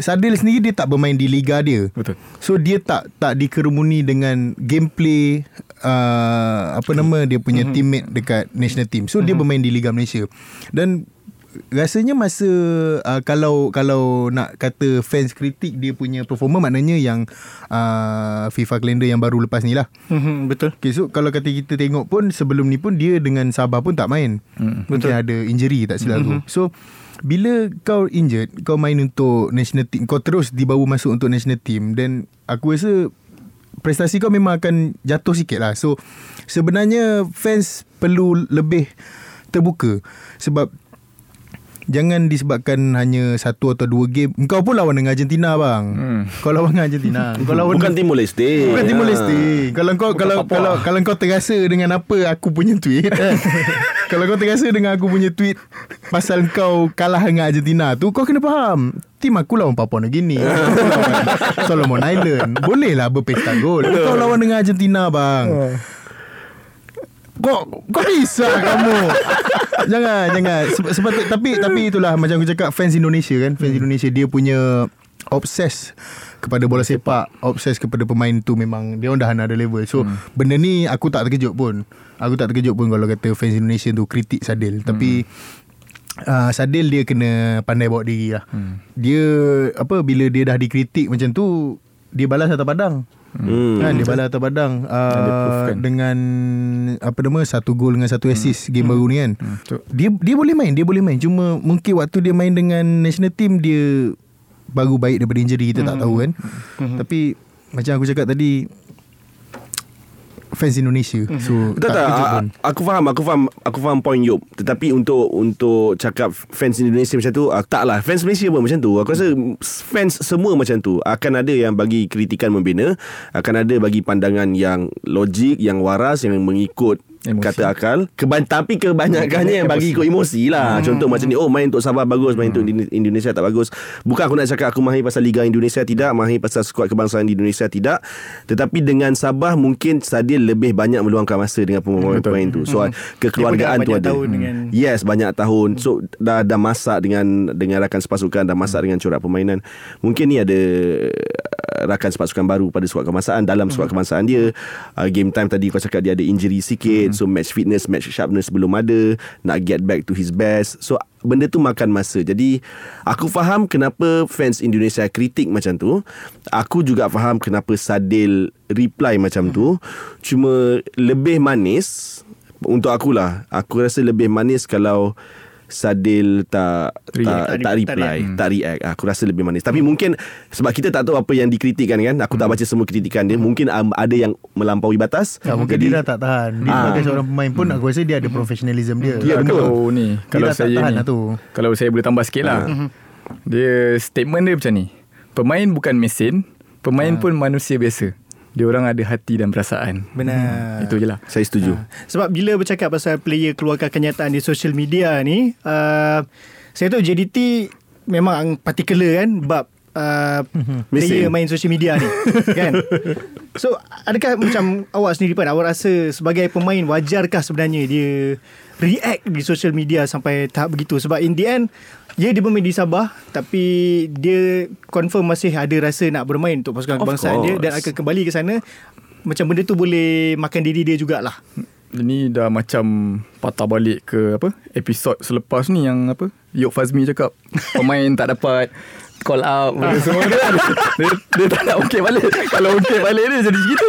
Sadil sendiri dia tak bermain di liga dia. Betul. So dia tak tak dikerumuni dengan gameplay uh, apa nama dia punya mm-hmm. teammate dekat national team. So mm-hmm. dia bermain di Liga Malaysia. Dan rasanya masa uh, kalau kalau nak kata fans kritik dia punya performa, maknanya yang uh, FIFA calendar yang baru lepas ni lah. mm-hmm, Betul. Okay, so kalau kata kita tengok pun sebelum ni pun dia dengan Sabah pun tak main. mm, Betul. Mungkin ada injury tak silap mm-hmm. tu. So bila kau injured, kau main untuk national team, kau terus dibawa masuk untuk national team, then aku rasa prestasi kau memang akan jatuh sikit lah. So sebenarnya fans perlu lebih terbuka. Sebab jangan disebabkan hanya satu atau dua game. Kau pun lawan dengan Argentina bang. Hmm. Kau lawan dengan Argentina. Kau lawan bukan Timor Leste. Bukan Timor Leste. Kalau kau bukan kalau apa-apa. kalau kalau kau terasa dengan apa aku punya tweet. Kalau kau terasa dengan aku punya tweet pasal kau kalah dengan Argentina tu, kau kena faham. Tim aku lawan Papua New Guinea, Solomon Island. Bolehlah berpesta gol. Kau lawan dengan Argentina bang. Kau kau bisa kamu. Jangan jangan sebab, sebab tapi tapi itulah macam aku cakap, fans Indonesia kan, fans hmm. Indonesia dia punya obses kepada bola sepak, obses kepada pemain tu memang dia orang dah another level. So hmm. benda ni aku tak terkejut pun. Aku tak terkejut pun kalau kata fans Indonesia tu kritik Sadil. Tapi hmm. Uh, Sadil dia kena pandai bawa diri lah. hmm. Dia apa, bila dia dah dikritik macam tu, dia balas atas padang. Hmm. Kan, dia balas atas padang uh, dengan apa nama, satu gol dengan satu assist hmm. game hmm. baru ni kan. hmm. Dia dia boleh main, dia boleh main. Cuma mungkin waktu dia main dengan national team dia baru baik daripada injury, kita hmm. tak tahu kan. hmm. Tapi macam aku cakap tadi, fans Indonesia. So tak, tak, tak aku faham, aku faham, aku faham point Yob. Tetapi untuk untuk cakap fans Indonesia macam tu, taklah. Fans Malaysia pun macam tu. Aku rasa fans semua macam tu. Akan ada yang bagi kritikan membina, akan ada bagi pandangan yang logik, yang waras, yang mengikut emosi, kata akal. Keba- tapi kebanyakannya yang bagi ikut emosi lah. hmm. Contoh macam ni, oh main untuk Sabah bagus, main hmm. untuk Indonesia tak bagus. Bukan aku nak cakap aku mahir pasal Liga Indonesia, tidak. Mahir pasal skuad kebangsaan di Indonesia, tidak. Tetapi dengan Sabah mungkin Sadil lebih banyak meluangkan masa dengan pemain-pemain tu. So hmm. kekeluargaan tu ada dengan... Yes, banyak tahun. So dah, dah masak dengan dengan rakan sepasukan, dah masak hmm. dengan corak permainan. Mungkin ni ada rakan sepasukan baru pada skuad kebangsaan, dalam skuad kebangsaan dia. uh, Game time tadi kau cakap dia ada injury sikit. So match fitness, match sharpness belum ada. Nak get back to his best. So benda tu makan masa. Jadi aku faham kenapa fans Indonesia kritik macam tu. Aku juga faham kenapa Sadil reply macam tu. Cuma lebih manis untuk akulah. Aku rasa lebih manis kalau Sadil tak react, tak, tak, tak reply, tak, tak react. Aku rasa lebih manis. Tapi mungkin sebab kita tak tahu apa yang dikritikkan kan. Aku tak baca semua kritikan dia. Mungkin um, ada yang melampaui batas. Tak, mungkin jadi, dia dah tak tahan. Dia sebagai seorang pemain pun aku rasa dia ada professionalism dia. Dia, dia kalau ni, kalau dia saya tak tahan ni, lah tu. Kalau saya boleh tambah sikit lah. Uh-huh. Dia statement dia macam ni. Pemain bukan mesin, pemain uh. pun manusia biasa. Dia orang ada hati dan perasaan. Benar. Itu je lah. Saya setuju. Ha. Sebab bila bercakap pasal player keluarkan kenyataan di social media ni, uh, saya tahu J D T memang particular kan bab uh, player main social media ni. Kan? So adakah macam awak sendiri pun, awak rasa sebagai pemain wajarkah sebenarnya dia react di social media sampai tahap begitu? Sebab in the end, ya, dia bermain di Sabah, tapi dia confirm masih ada rasa nak bermain untuk pasukan kebangsaan dia dan akan kembali ke sana. Macam benda tu boleh makan diri dia jugalah. Ini dah macam patah balik ke apa episod selepas ni yang apa Yob Fazmi cakap pemain tak dapat call up benda semua tu kan. Dia, dia tak nak ungkit balik. Kalau ungkit balik dia jadi gitu.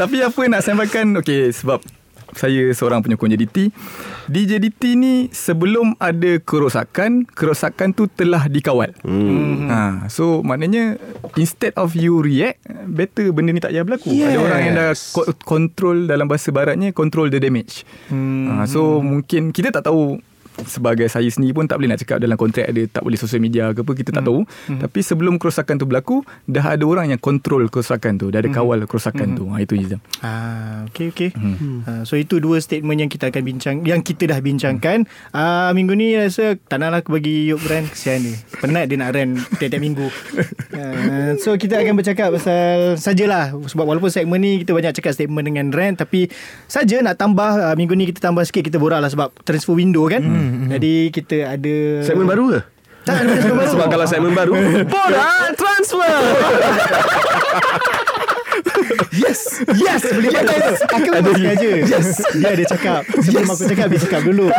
Tapi apa nak sampaikan, okay, sebab saya seorang penyokong J D T. Di J D T ni sebelum ada kerosakan, kerosakan tu telah dikawal. hmm. ha, So maknanya instead of you react, better benda ni tak payah berlaku. yes. Ada orang yang dah kontrol, dalam bahasa baratnya control the damage. hmm. ha, So mungkin kita tak tahu. Sebagai saya sendiri pun tak boleh nak cakap dalam kontrak dia tak boleh social media ke apa, kita tak tahu. mm. Tapi sebelum kerosakan tu berlaku, dah ada orang yang kontrol kerosakan tu, dah ada kawal kerosakan mm. tu. ha, Itu Nizam. ah, Okay, okay. Mm. Ah, so itu dua statement yang kita akan bincang, yang kita dah bincangkan. mm. ah, Minggu ni rasa tak nak lah bagi Yob rant. Kesian dia, penat dia nak rant tiap-tiap minggu. ah, So kita akan bercakap pasal sajalah. Sebab walaupun segmen ni kita banyak cakap statement dengan rant, tapi saja nak tambah. ah, Minggu ni kita tambah sikit, kita borak lah sebab transfer window kan. mm. Mm-hmm. Jadi kita ada segmen baru ke? Tak ada segmen baru. Sebab kalau segmen baru bola transfer. Yes, yes, boleh pakai. Yes. Aku memang sengaja. Yes. Dia ada cakap sebelum yes. aku cakap, dia cakap dulu.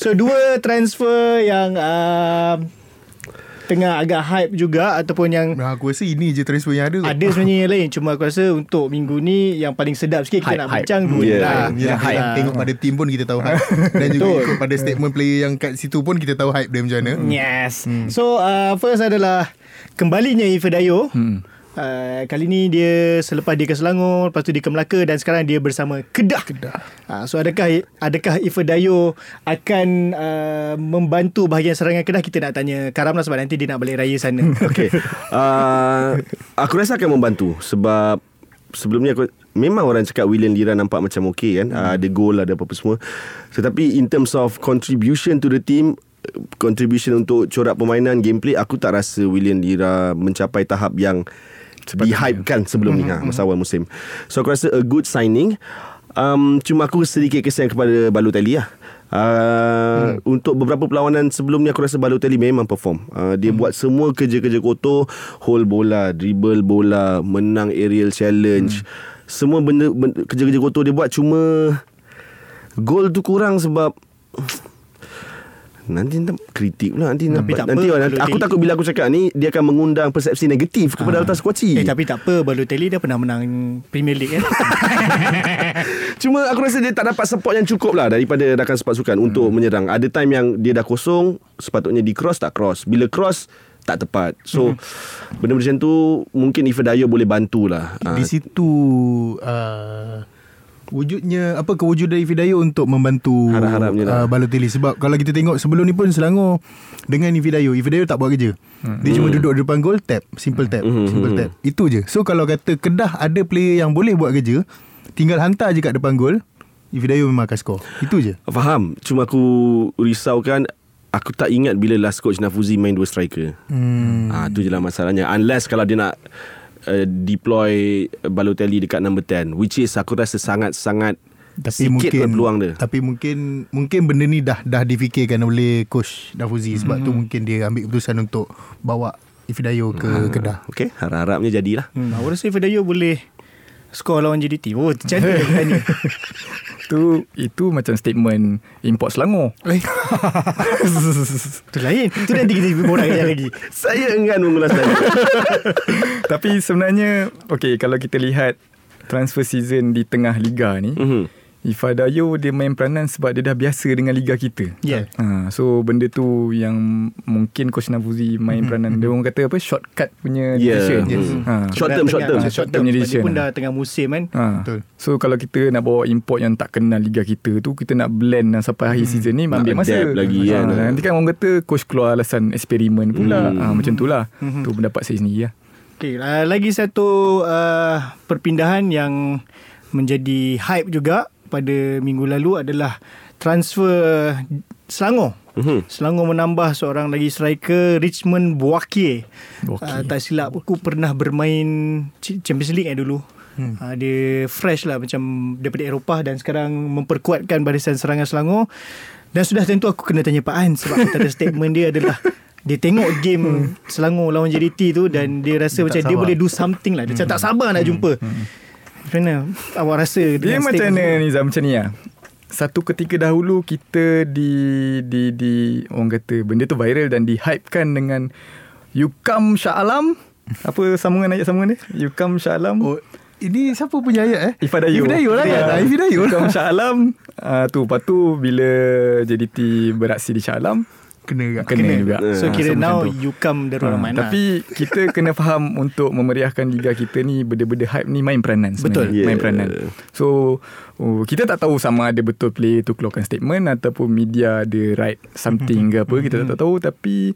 So dua transfer yang uh, tengah agak hype juga ataupun yang nah, aku rasa ini je transfer yang ada. Ada sebenarnya yang lain, cuma aku rasa untuk minggu ni yang paling sedap sikit kita hype, nak bincang dulu yeah, lah. Yeah, yeah, hype. Lah. Tengok pada team pun kita tahu hype. Dan juga ikut pada statement player yang kat situ pun kita tahu hype dia macam mana. Yes. Hmm. So uh, first adalah kembalinya Ifedayo. Hmm. Uh, kali ni dia selepas dia ke Selangor, lepas tu dia ke Melaka dan sekarang dia bersama Kedah. Kedah. Uh, so adakah adakah Ifedayo akan uh, membantu bahagian serangan Kedah? Kita nak tanya Karam lah sebab nanti dia nak balik raya sana. Okey. Uh, aku rasa akan membantu sebab sebelum ni aku memang orang cakap William Lira nampak macam okey kan. Hmm. Uh, ada gol, ada apa-apa semua. Tetapi in terms of contribution to the team, contribution untuk corak permainan, gameplay, aku tak rasa William Lira mencapai tahap yang dihypekan sebelum ni, ha, masa awal musim. So aku rasa a good signing. um, Cuma aku sedikit kesian kepada Balotelli lah. Uh, hmm. Untuk beberapa perlawanan sebelum ni aku rasa Balotelli memang perform. uh, Dia hmm. buat semua kerja-kerja kotor, hold bola, dribble bola, menang aerial challenge, hmm. semua benda, benda kerja-kerja kotor dia buat. Cuma gol tu kurang sebab nanti kritik pula nanti, nanti, tak nanti, apa, nanti aku takut bila aku cakap ni dia akan mengundang persepsi negatif kepada ha. Ultras Kuaci. Eh tapi tak apa, Balotelli dia pernah menang Premier League kan. Cuma aku rasa dia tak dapat support yang cukup lah daripada rakan sepasukan hmm. untuk menyerang. Ada time yang dia dah kosong, sepatutnya di cross tak cross. Bila cross tak tepat. So mm-hmm. benda macam tu mungkin Ifedayo boleh bantulah. Di situ uh, wujudnya apa kewujudan Ifedayo untuk membantu uh, Balotelli. Sebab kalau kita tengok sebelum ni pun Selangor dengan Ifedayo, Ifedayo tak buat kerja. Dia mm. cuma duduk di depan gol, tap, simple tap, mm. simple tap. Mm. Itu je. So kalau kata Kedah ada player yang boleh buat kerja, tinggal hantar je kat depan gol, Ifedayo memang akan skor. Itu je. Faham. Cuma aku risaukan, aku tak ingat bila last coach Nafuzi main dua striker. Hmm. Ah, tu je lah masalahnya. Unless kalau dia nak uh, deploy Balotelli dekat number ten, which is aku rasa sangat-sangat tapi sikit mungkin, lah peluang dia. Tapi mungkin mungkin benda ni dah dah difikirkan oleh coach Nafuzi. Sebab hmm. tu mungkin dia ambil keputusan untuk bawa Ifedayo ke hmm. Kedah. Okay, harap-harapnya jadilah. Hmm. Aku rasa Ifedayo boleh skor lawan J D T. Oh, macam mana? Itu itu macam statement import Selangor. Itu lain. Itu nanti kita borak lagi. Saya enggan mengulas lagi. Tapi sebenarnya okay, kalau kita lihat transfer season di tengah liga ni, mm-hmm. Ifedayo dia main peranan sebab dia dah biasa dengan liga kita. Yeah. Ha, so benda tu yang mungkin coach Nafuzi main mm-hmm. peranan. Dia orang kata apa, shortcut punya yeah. decision. Yes. Ha. Short term, short term, short term punya decision. Dia pun dah tengah musim kan. Ha. Betul. So kalau kita nak bawa import yang tak kenal liga kita tu, kita nak blend sampai akhir mm. season ni ambil masa lagi kan. Ha. Nanti kan orang kata coach keluar alasan eksperimen pula. Mm. Ha, macam itulah. Mm-hmm. Tu pendapat saya sendiri lah. Okay, uh, lagi satu uh, perpindahan yang menjadi hype juga pada minggu lalu adalah transfer Selangor. Uhum. Selangor menambah seorang lagi striker, Richmond Boakie. Uh, tak silap aku pernah bermain Champions League eh, dulu. Hmm. Uh, dia fresh lah macam daripada Eropah dan sekarang memperkuatkan barisan serangan Selangor. Dan sudah tentu aku kena tanya Pak An sebab antara statement dia adalah dia tengok game hmm. Selangor lawan J D T tu dan dia rasa dia macam dia boleh do something lah. Dia hmm. macam tak sabar nak hmm. jumpa. Hmm. Macam mana awak rasa dia macam mana, Nizam? Macam ni lah, satu ketika dahulu kita di, di, di orang kata benda tu viral dan di-hypekan dengan you come Shah Alam. Apa sambungan ayat sambungan dia? You come Shah Alam. Oh, ini siapa punya ayat eh? Ifedayo Ifedayo lah ya. Yeah. Ifedayo lah. You come Shah Alam. uh, Tu lepas tu bila J D T beraksi di Shah Alam, Kena, kena, kena juga. So kira ha, so now you come Darul Rahman. ha, Tapi kita kena faham untuk memeriahkan liga kita ni, benda-benda hype ni main peranan sebenarnya. Betul, yeah. Main peranan. So oh, kita tak tahu sama ada betul player tu keluarkan statement ataupun media dia write something ke apa. Kita tak tahu. Tapi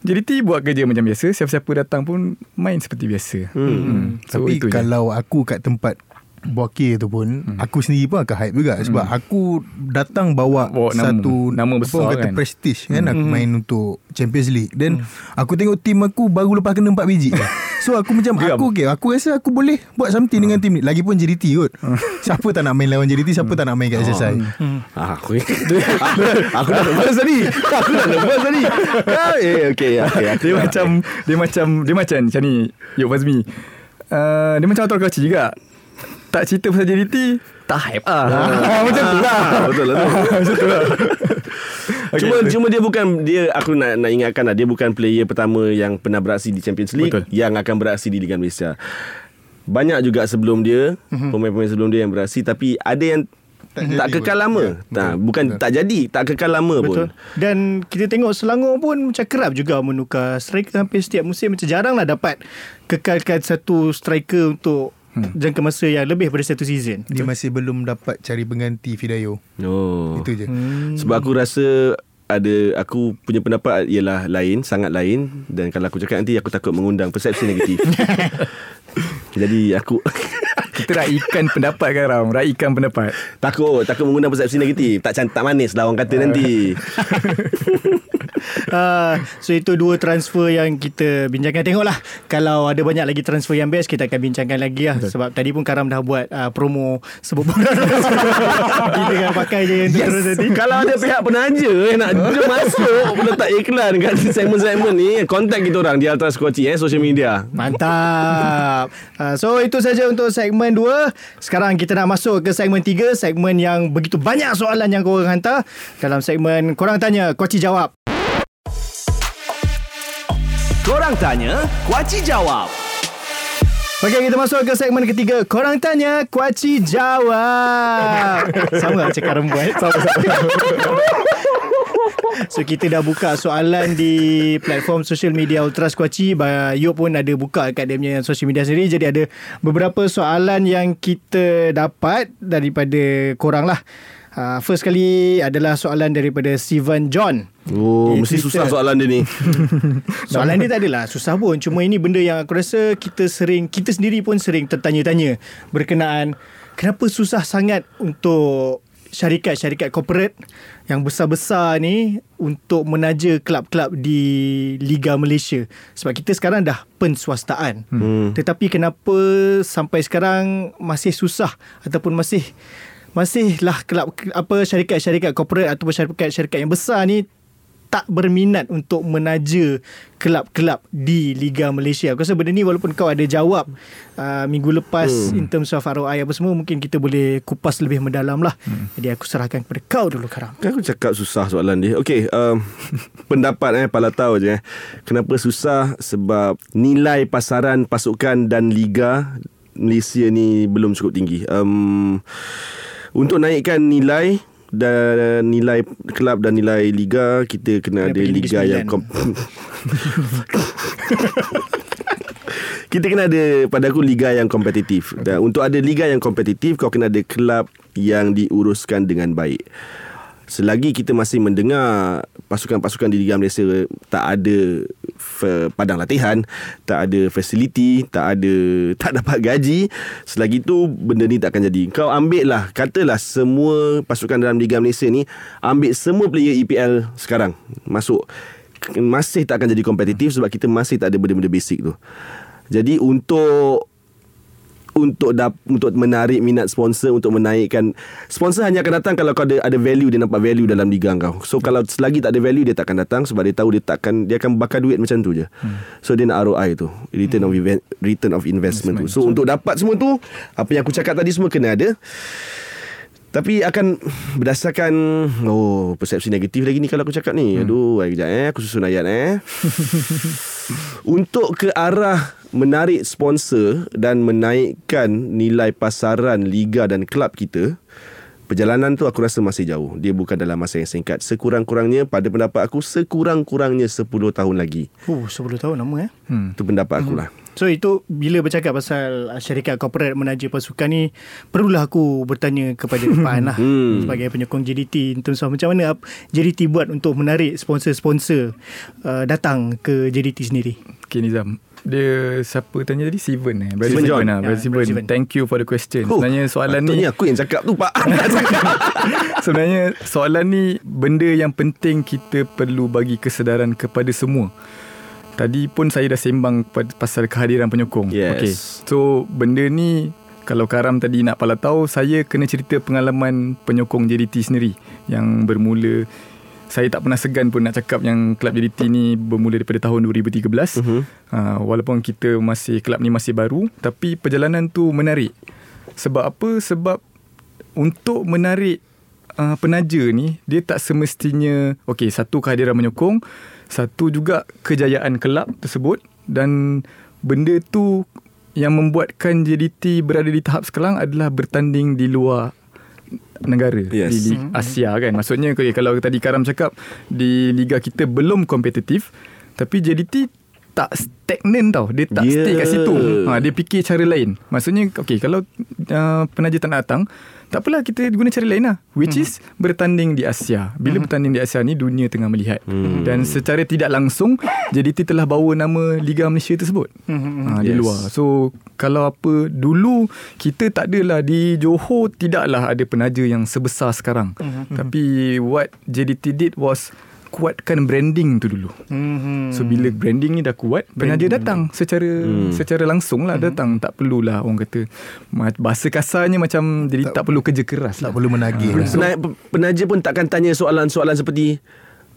J D T buat kerja macam biasa. Siapa-siapa datang pun main seperti biasa. hmm. Hmm. So, tapi kalau je. aku kat tempat Boakie tu pun hmm. aku sendiri pun akan hype juga. Sebab hmm. aku datang bawa, bawa nama, satu nama besar kata kan, prestige kan. hmm. Aku main untuk Champions League. Then hmm. aku tengok tim aku baru lepas kena empat biji. So aku macam aku okay, aku rasa aku boleh buat something hmm. dengan tim ni. Lagipun J D T kot. hmm. Siapa tak nak main lawan J D T? Siapa hmm. tak nak main kat S S I? hmm. Hmm. Ah, Aku Aku dah nervous tadi. Aku dah nervous tadi eh, okay, okay, aku dia, aku macam, dia macam Dia macam Macam ni Yob Fazmi, uh, dia macam Ultras Kuaci juga. Tak cerita pasal J D T, tak hype ah. ah. Macam tu lah. Betul lah tu. Macam tu lah. Okay, cuma betul. Cuma dia bukan, dia aku nak nak ingatkan lah, dia bukan player pertama yang pernah beraksi di Champions League. Betul. Yang akan beraksi di Liga Malaysia. Banyak juga sebelum dia, mm-hmm. pemain-pemain sebelum dia yang beraksi, tapi ada yang tak, tak kekal pun lama. Ya, tak, betul, bukan betul. tak jadi, tak kekal lama betul. pun. Dan kita tengok Selangor pun macam kerap juga menukar striker hampir setiap musim. Macam jaranglah dapat kekalkan satu striker untuk Hmm. jangka masa yang lebih pada satu season. Dia masih belum dapat cari pengganti Ifedayo. Oh. Itu je. Hmm. Sebab aku rasa ada, aku punya pendapat ialah lain, sangat lain, dan kalau aku cakap nanti aku takut mengundang persepsi negatif. Jadi aku kita raikan pendapat kan, Ram? Raikan pendapat. Takut, takut mengundang persepsi negatif. Tak cantik, tak manis lah orang kata nanti. Uh, so itu dua transfer yang kita bincangkan. Tengoklah kalau ada banyak lagi transfer yang best, kita akan bincangkan lagi lah. Betul. Sebab tadi pun Karam dah buat uh, promo sebut kita kan pakai je yang yes. terus tadi. Kalau ada pihak penaja nak masuk letak iklan kat segmen-segmen ni, contact kita orang di Ultras Kuaci eh, social media. Mantap. uh, So itu saja untuk segmen dua. Sekarang kita nak masuk ke segmen tiga, segmen yang begitu banyak soalan yang korang hantar dalam segmen Korang Tanya Kuaci Jawab. Korang Tanya, Kuaci Jawab. Okey, kita masuk ke segmen ketiga, Korang Tanya, Kuaci Jawab. Sama macam Karam buat. Sama-sama. So kita dah buka soalan di platform social media Ultras Kuaci. Yob pun ada buka kat dia punya social media sendiri. Jadi ada beberapa soalan yang kita dapat daripada korang lah. Uh, first kali adalah soalan daripada Steven John. Oh, dia mesti Twitter. Susah soalan dia ni. Soalan dia tak adalah susah pun. Cuma ini benda yang aku rasa kita sering, kita sendiri pun sering tertanya-tanya berkenaan kenapa susah sangat untuk syarikat-syarikat corporate yang besar-besar ni untuk menaja kelab-kelab di Liga Malaysia. Sebab kita sekarang dah penswastaan. Hmm. Tetapi kenapa sampai sekarang masih susah ataupun masih masihlah kelab apa syarikat-syarikat corporate ataupun syarikat-syarikat yang besar ni tak berminat untuk menaja kelab-kelab di Liga Malaysia. Aku rasa benda ni walaupun kau ada jawab uh, minggu lepas hmm. in terms of R O I apa semua, mungkin kita boleh kupas lebih mendalam lah. Hmm. Jadi aku serahkan kepada kau dulu, Karam. Aku cakap susah soalan dia. Okey, um, pendapat eh, palatau je eh. Kenapa susah? Sebab nilai pasaran pasukan dan Liga Malaysia ni belum cukup tinggi. Um... Untuk naikkan nilai dan nilai kelab dan nilai liga, kita kena, kena ada liga yang kom- kita kena ada, pada aku, liga yang kompetitif. Dan untuk ada liga yang kompetitif, kau kena ada kelab yang diuruskan dengan baik. Selagi kita masih mendengar pasukan-pasukan di Liga Malaysia tak ada padang latihan, tak ada fasiliti, tak ada, tak dapat gaji, selagi tu benda ni tak akan jadi. Kau ambil lah, katalah semua pasukan dalam Liga Malaysia ni ambil semua player E P L sekarang masuk, masih tak akan jadi kompetitif sebab kita masih tak ada benda-benda basic tu. Jadi untuk untuk dap, untuk menarik minat sponsor, untuk menaikkan sponsor, hanya akan datang kalau kau ada, ada value, dia nampak value dalam liga kau. So kalau selagi tak ada value, dia takkan datang sebab dia tahu dia takkan, dia akan bakar duit macam tu je. Hmm. So dia nak R O I tu, return hmm. of event, return of investment, investment tu. So, so untuk dapat semua tu, apa yang aku cakap tadi semua kena ada. Tapi akan berdasarkan oh persepsi negatif lagi ni kalau aku cakap ni. Hmm. Aduh, ay, kejap eh aku susun ayat eh. Untuk ke arah menarik sponsor dan menaikkan nilai pasaran liga dan kelab kita, perjalanan tu aku rasa masih jauh. Dia bukan dalam masa yang singkat. Sekurang-kurangnya, pada pendapat aku, sekurang-kurangnya sepuluh tahun lagi. Oh, sepuluh tahun lama eh. Hmm. Itu pendapat aku lah. So itu bila bercakap pasal syarikat korporat menaja pasukan ni, perlulah aku bertanya kepada P A N lah. Hmm. Sebagai penyokong J D T, in terms of macam mana J D T buat untuk menarik sponsor-sponsor uh, datang ke J D T sendiri. Okay, Nizam. Dia siapa tanya tadi? Steven eh? Brother Steven, Steven, John. Lah. Brother Steven. Steven. Thank you for the question. Oh, sebenarnya soalan ni aku yang cakap tu pak. Sebenarnya soalan ni benda yang penting, kita perlu bagi kesedaran kepada semua. Tadi pun saya dah sembang pasal kehadiran penyokong. Yes. Okay. So benda ni kalau Karam tadi nak palatau, saya kena cerita pengalaman penyokong J D T sendiri yang bermula. Saya tak pernah segan pun nak cakap yang kelab J D T ni bermula daripada tahun dua ribu tiga belas. Uh-huh. Uh, walaupun kita masih, kelab ni masih baru, tapi perjalanan tu menarik. Sebab apa? Sebab untuk menarik uh, penaja ni, dia tak semestinya, okay, satu kehadiran menyokong, satu juga kejayaan kelab tersebut. Dan benda tu yang membuatkan J D T berada di tahap sekarang adalah bertanding di luar negara. Yes. Di Asia kan. Maksudnya kalau tadi Karam cakap di liga kita belum kompetitif, tapi J D T tak stagnan tau. Dia tak yeah. stay kat situ. Ha, dia fikir cara lain. Maksudnya okay, kalau uh, penaja tak nak datang, tak apalah, kita guna cara lain lah, which hmm. is bertanding di Asia. Bila hmm. bertanding di Asia ni, dunia tengah melihat. Hmm. Dan secara tidak langsung, J D T telah bawa nama Liga Malaysia tersebut. Hmm. Ha, yes. Di luar. So, kalau apa, dulu kita tak adalah, di Johor tidaklah ada penaja yang sebesar sekarang. Hmm. Tapi what J D T did was kuatkan branding tu dulu. Mm-hmm. So bila branding ni dah kuat, penaja datang secara mm. secara langsung lah. Mm-hmm. Datang, tak perlulah orang kata, bahasa kasarnya macam jadi tak, tak perlu kerja keras, tak lah. perlu menagih. Ha. Lah. Penaja pun takkan tanya soalan-soalan seperti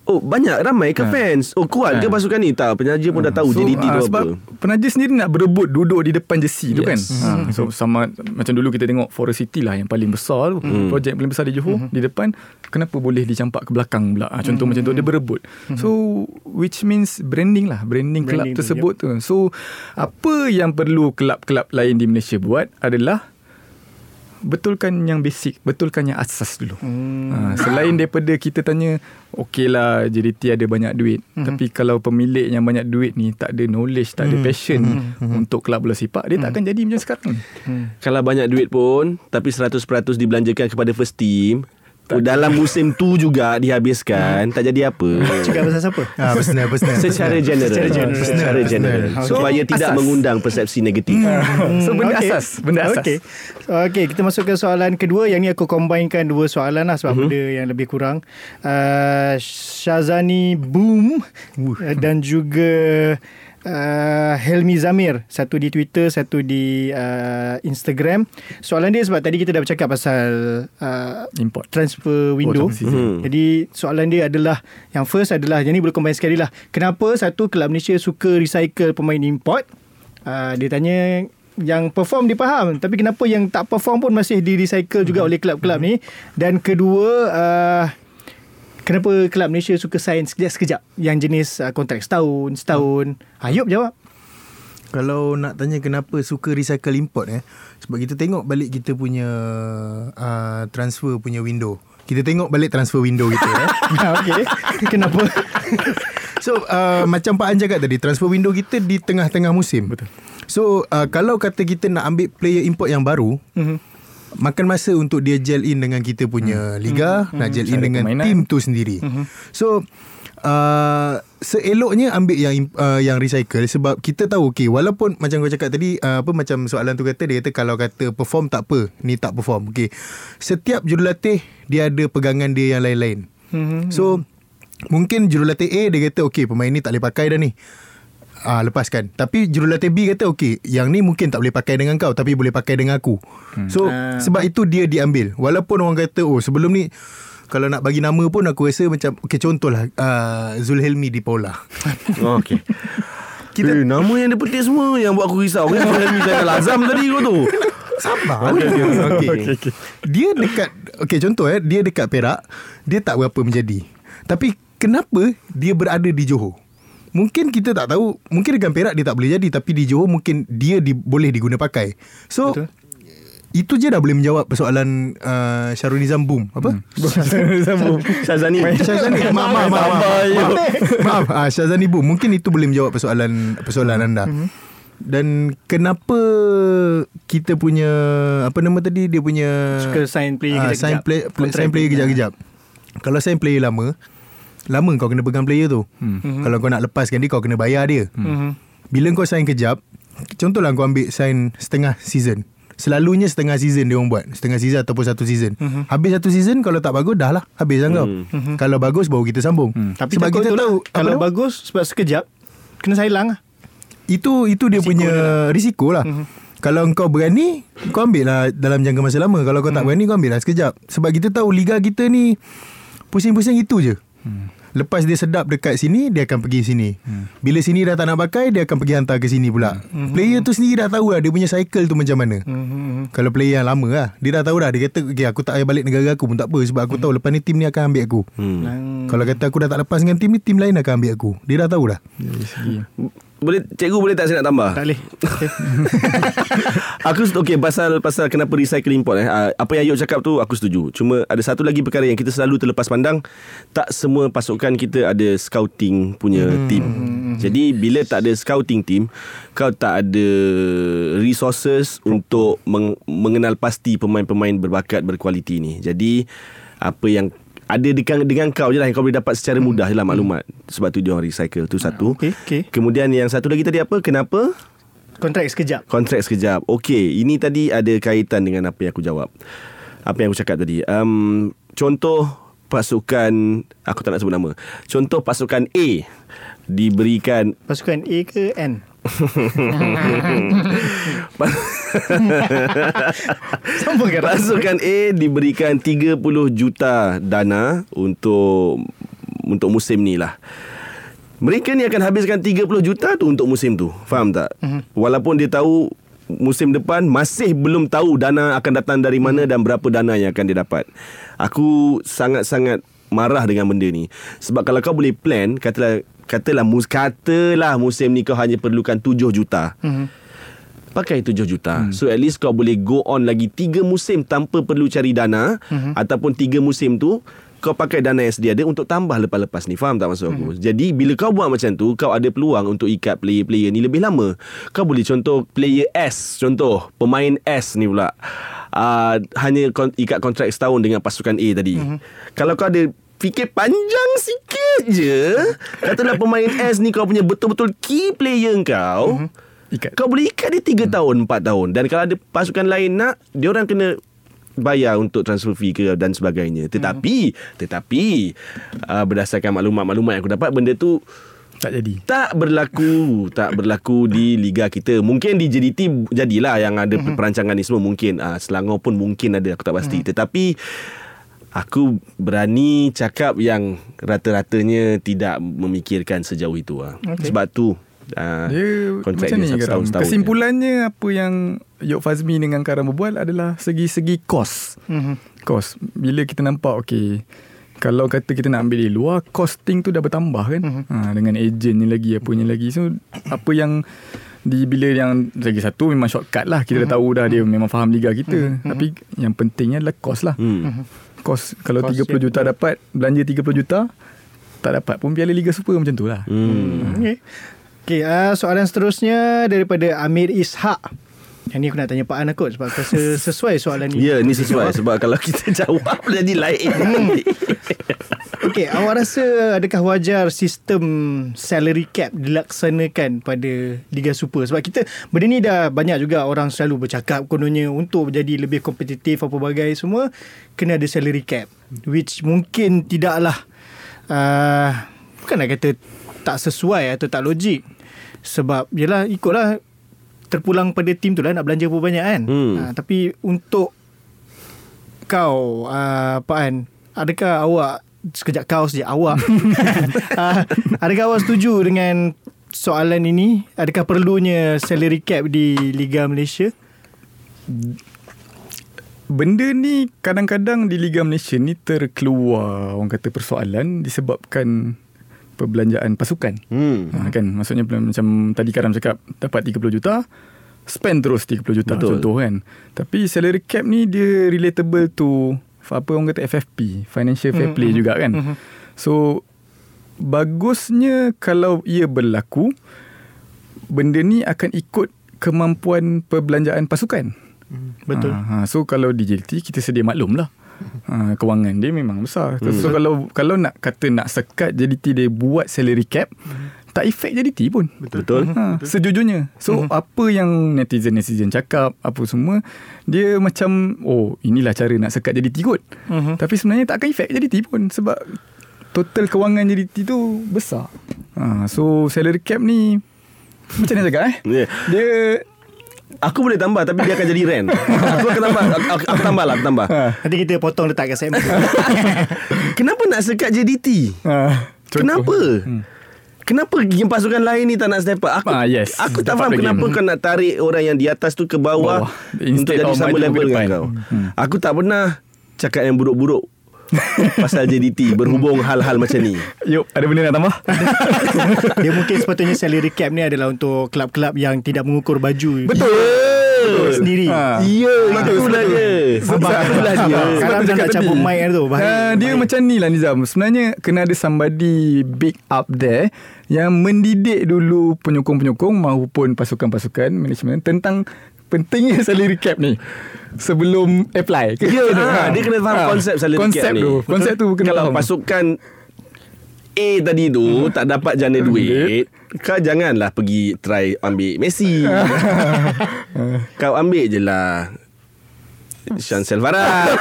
oh banyak ramai ke ha. fans, oh kuat ha. ke pasukan ni, tak, penaja pun ha. dah tahu so, J D T ha, tu sebab apa. Penaja sendiri nak berebut duduk di depan jersey yes. tu kan. Mm-hmm. ha. So sama macam dulu kita tengok Forest City lah yang paling besar tu. Mm. Projek paling besar di Johor, mm-hmm. di depan. Kenapa boleh dicampak ke belakang pula? Ha, contoh mm-hmm. macam tu, dia berebut. Mm-hmm. So which means branding lah, branding, branding kelab tu, tersebut yep. tu. So apa yang perlu kelab-kelab lain di Malaysia buat adalah betulkan yang basic, betulkan yang asas dulu. hmm. ha, Selain daripada kita tanya, okey lah J D T ada banyak duit, hmm. tapi kalau pemilik yang banyak duit ni tak ada knowledge, tak ada hmm. passion hmm. untuk kelab bola sepak, dia hmm. tak akan jadi macam sekarang. hmm. Kalau banyak duit pun tapi seratus peratus dibelanjakan kepada first team, dalam musim tu juga dihabiskan, hmm. tak jadi apa. Cakap pasal siapa? Ah, personal, personal. Secara general. Secara general. Secara general. Okay. Supaya asas. Tidak mengundang persepsi negatif. Hmm. So, benda okay. asas. Benda asas. Okey, okay, kita masuk ke soalan kedua. Yang ni aku combinekan dua soalan lah sebab uh-huh. benda yang lebih kurang. Uh, Shazani Boom uh. dan juga... Uh, Helmi Zamir, satu di Twitter, satu di uh, Instagram. Soalan dia sebab tadi kita dah bercakap pasal uh, import transfer window. oh, hmm. Jadi soalan dia adalah, yang first adalah, yang ni boleh combine sekali lah, kenapa satu kelab Malaysia suka recycle pemain import. uh, Dia tanya yang perform dia faham, tapi kenapa yang tak perform pun masih di recycle juga hmm. oleh kelab-kelab hmm. ni. Dan kedua, uh, kenapa kelab Malaysia suka sign sekejap-sekejap yang jenis uh, kontrak setahun, setahun? Hmm. Ayub jawab. Kalau nak tanya kenapa suka recycle import, eh, sebab kita tengok balik kita punya uh, transfer punya window. Kita tengok balik transfer window kita. eh. Okay. Kenapa? So, uh, macam Pak An cakap tadi, transfer window kita di tengah-tengah musim. Betul. So, uh, kalau kata kita nak ambil player import yang baru, mm-hmm. makan masa untuk dia gel in dengan kita punya hmm. liga, hmm. nak gel in hmm. dengan permainan. Team tu sendiri. Hmm. So uh, seeloknya ambil yang uh, yang recycle sebab kita tahu, okay, walaupun macam kau cakap tadi, uh, apa macam soalan tu kata, dia kata kalau kata perform tak apa, ni tak perform. Okay. Setiap jurulatih dia ada pegangan dia yang lain-lain. Hmm. So mungkin jurulatih A dia kata okay, pemain ni tak boleh pakai dah ni. Ah, lepaskan. Tapi jurulatih B kata okey, yang ni mungkin tak boleh pakai dengan kau tapi boleh pakai dengan aku. hmm. So uh. sebab itu dia diambil. Walaupun orang kata, oh sebelum ni kalau nak bagi nama pun aku rasa macam, okey contohlah uh, Zulhelmi di Paula. oh, Okey kita... eh, nama yang dia petik semua yang buat aku risau. Zulhelmi dan Azam tadi kau tu. Sabar. Okay, okay. Okay. Okay, okay. Dia dekat, okey contoh eh, dia dekat Perak, dia tak berapa menjadi. Tapi kenapa dia berada di Johor? Mungkin kita tak tahu, mungkin dengan Perak dia tak boleh jadi, tapi di Johor mungkin dia di, boleh diguna pakai. So betul. Itu je dah boleh menjawab persoalan uh, Syarul Nizam Boom. Apa? Syarul Nizam Boom. Shazani. Shazani. Maaf, maaf, maaf. Maaf, maaf. Shazani Boom. Mungkin itu boleh menjawab persoalan persoalan anda. Dan kenapa kita punya, apa nama tadi, dia punya suka sign player kejap-kejap. Sign player, sign player kejap-kejap. Kalau sign player lama, lama kau kena pegang player tu. hmm. Kalau kau nak lepaskan dia, kau kena bayar dia. hmm. Bila kau sign kejap, contohlah kau ambil sign setengah season. Selalunya setengah season dia orang buat, setengah season ataupun satu season. hmm. Habis satu season kalau tak bagus, dah lah habis kan. hmm. kau hmm. Kalau bagus baru kita sambung. hmm. Tapi sebab kita tahu lah, kalau apa? Bagus sebab sekejap kena sailang lah. Itu itu dia risiko punya lah. Risiko lah. hmm. Kalau kau berani, kau ambil lah dalam jangka masa lama. Kalau kau tak hmm. berani, kau ambil lah sekejap. Sebab kita tahu liga kita ni pusing-pusing itu je. Hmm. Lepas dia sedap dekat sini, dia akan pergi sini. hmm. Bila sini dah tak nak pakai, dia akan pergi hantar ke sini pula. hmm. Player tu sendiri dah tahu lah dia punya cycle tu macam mana. hmm. Kalau player yang lama lah, dia dah tahu dah. Dia kata okay, aku tak payah balik negara aku pun tak apa, sebab aku hmm. tahu lepas ni tim ni akan ambil aku. hmm. Hmm. Kalau kata aku dah tak lepas dengan tim ni, tim lain akan ambil aku. Dia dah tahu dah. Boleh, cikgu boleh tak saya nak tambah? Tak boleh. Okay. Aku okey pasal pasal kenapa recycle import, eh. Apa yang Yob cakap tu aku setuju. Cuma ada satu lagi perkara yang kita selalu terlepas pandang, tak semua pasukan kita ada scouting punya hmm. team. Jadi bila tak ada scouting team, kau tak ada resources untuk meng- mengenal pasti pemain-pemain berbakat berkualiti ni. Jadi apa yang ada dengan, dengan kau je lah yang kau boleh dapat secara mudah je lah maklumat. Sebab tu dia orang recycle tu satu. Okay, okay. Kemudian yang satu lagi tadi apa? Kenapa? Kontrak sekejap. Kontrak sekejap. Okey, ini tadi ada kaitan dengan apa yang aku jawab. Apa yang aku cakap tadi. Um, contoh pasukan, aku tak nak sebut nama. Contoh pasukan A diberikan. Pasukan A ke N? Pasukan A diberikan tiga puluh juta dana untuk untuk musim ni lah. Mereka ni akan habiskan tiga puluh juta tu untuk musim tu. Faham tak? Uh-huh. Walaupun dia tahu musim depan masih belum tahu dana akan datang dari mana dan berapa dana yang akan dia dapat. Aku sangat-sangat marah dengan benda ni. Sebab kalau kau boleh plan, katalah Katalah, katalah musim ni kau hanya perlukan tujuh juta. Mm-hmm. pakai tujuh juta. Hmm. So at least kau boleh go on lagi tiga musim tanpa perlu cari dana, hmm. ataupun tiga musim tu kau pakai dana yang sedia ada untuk tambah lepas-lepas ni. Faham tak maksud aku? Hmm. Jadi bila kau buat macam tu, kau ada peluang untuk ikat player-player ni lebih lama. Kau boleh contoh player S, contoh pemain S ni pula uh, hanya kon- ikat kontrak setahun dengan pasukan A tadi. Hmm. Kalau kau ada fikir panjang sikit je, katalah pemain S ni kau punya betul-betul key player kau, hmm. ikat. Kau boleh ikat dia tiga hmm. tahun, empat tahun. Dan kalau ada pasukan lain nak, diorang kena bayar untuk transfer fee ke dan sebagainya. Tetapi hmm. Tetapi uh, berdasarkan maklumat-maklumat yang aku dapat, benda tu tak jadi, tak berlaku. Tak berlaku di liga kita. Mungkin di J D T jadilah yang ada hmm. perancangan ni semua. Mungkin uh, Selangor pun mungkin ada, aku tak pasti. hmm. Tetapi aku berani cakap yang rata-ratanya tidak memikirkan sejauh itu. uh. okay. Sebab tu Uh, dia kontrak macam dia ni setahun, setahun. Kesimpulannya ya. Apa yang Yob Fazmi dengan Karam berbual adalah segi-segi kos. mm-hmm. Kos bila kita nampak, okay, kalau kata kita nak ambil di luar, costing tu dah bertambah kan, mm-hmm. ha, dengan agent ni lagi, apa ni lagi. So apa yang di bila yang lagi satu memang shortcut lah. Kita mm-hmm. dah tahu dah, dia memang faham liga kita. mm-hmm. Tapi yang pentingnya adalah kos lah. mm. Kos kalau cost tiga puluh juta yeah. dapat, belanja tiga puluh juta tak dapat pun Piala Liga Super, macam tu lah. mm. Okay. Okay, uh, soalan seterusnya daripada Amir Ishak. Yang ni aku nak tanya Pak An kot, sebab aku rasa sesuai soalan ni. Ya, yeah, ni sesuai sebab kalau kita jawab jadi lain. Okay, awak rasa adakah wajar sistem salary cap dilaksanakan pada Liga Super? Sebab kita, benda ni dah banyak juga orang selalu bercakap kononnya untuk jadi lebih kompetitif apa bagai semua, kena ada salary cap. Which mungkin tidaklah, uh, bukan nak kata tak sesuai atau tak logik, sebab yelah ikutlah terpulang pada tim tu lah nak belanja berapa banyak kan. hmm. ha, Tapi untuk kau uh, Pak An, adakah awak, sekejap kau sejak awak, ha, adakah awak setuju dengan soalan ini? Adakah perlunya salary cap di Liga Malaysia? Benda ni kadang-kadang di Liga Malaysia ni terkeluar, orang kata, persoalan disebabkan perbelanjaan pasukan. hmm. ha, Kan, maksudnya macam tadi Karam cakap, dapat tiga puluh juta, spend terus tiga puluh juta. Betul. Contoh kan. Tapi salary cap ni dia relatable to apa orang kata F F P, financial fair play, hmm. juga kan. hmm. So bagusnya kalau ia berlaku, benda ni akan ikut kemampuan perbelanjaan pasukan. hmm. Betul. ha, ha, So kalau di J T kita sedia maklum lah, Uh, kewangan dia memang besar. hmm. So kalau kalau nak kata nak sekat J D T dia buat salary cap, hmm. tak efek J D T pun. Betul, betul. Ha, betul. Sejujurnya. So hmm. apa yang netizen-netizen cakap apa semua, dia macam, oh inilah cara nak sekat J D T kot. hmm. Tapi sebenarnya tak akan efek J D T pun, sebab total kewangan J D T tu besar. ha, So salary cap ni macam mana cakap eh yeah. dia, aku boleh tambah tapi dia akan jadi rent. Aku akan tambah, aku, aku tambah lah, aku tambah. Nanti kita potong letak kat segmen. Kenapa nak sekat J D T? Uh, kenapa? Hmm. Kenapa yang pasukan lain ni tak nak step up? Aku, ah, yes. aku tak faham kenapa game. Kau nak tarik orang yang di atas tu ke bawah, bawah. Untuk jadi sama level dengan kau. Hmm. Aku tak pernah cakap yang buruk-buruk pasal J D T berhubung hal-hal macam ni. Yop, ada benda nak tambah? Dia mungkin sepatutnya salary cap ni adalah untuk kelab-kelab yang tidak mengukur baju. Betul. Betul. Sendiri. Ha. Ya, itulah dia. Sebab itulah dia. Sekarang dia nak cabut mic tu. Uh, dia macam ni lah Nizam. Sebenarnya kena ada somebody big up there yang mendidik dulu penyokong-penyokong maupun pasukan-pasukan manajemen tentang pentingnya salary cap ni sebelum apply. Kena, yeah, kena, ha, dia kena faham ha, konsep salary konsep cap ni. Tu, konsep tu kena kalau faham. Pasukan A tadi tu hmm. tak dapat jana duit, kau janganlah pergi try ambil Messi. Kau ambil je lah Sean Selvaraj.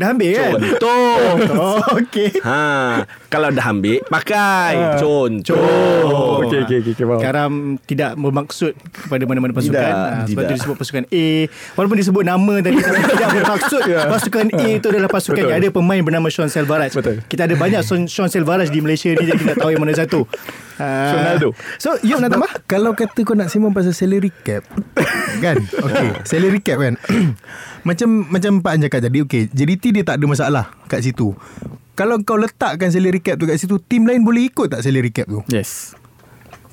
Dah ambil kan? Contoh. Oh, okay. Ha, kalau dah ambil pakai. Contoh. Okey okey okey. Karam tidak bermaksud kepada mana-mana pasukan. Tidak, sebab tidak. Disebut pasukan A, walaupun disebut nama tadi tapi tidak bermaksud pasukan A itu adalah pasukan betul. Yang ada pemain bernama Sean Selvaraj. Betul. Kita ada banyak Sean Selvaraj di Malaysia ni, jadi kita tahu yang mana satu. Uh, so you nak tambah? Kalau kata kau nak sembang pasal salary cap kan, okay, salary cap kan. Macam macam Pak An cakap tadi, okay, J D T dia tak ada masalah kat situ. Kalau kau letakkan salary cap tu kat situ, tim lain boleh ikut tak salary cap tu? Yes.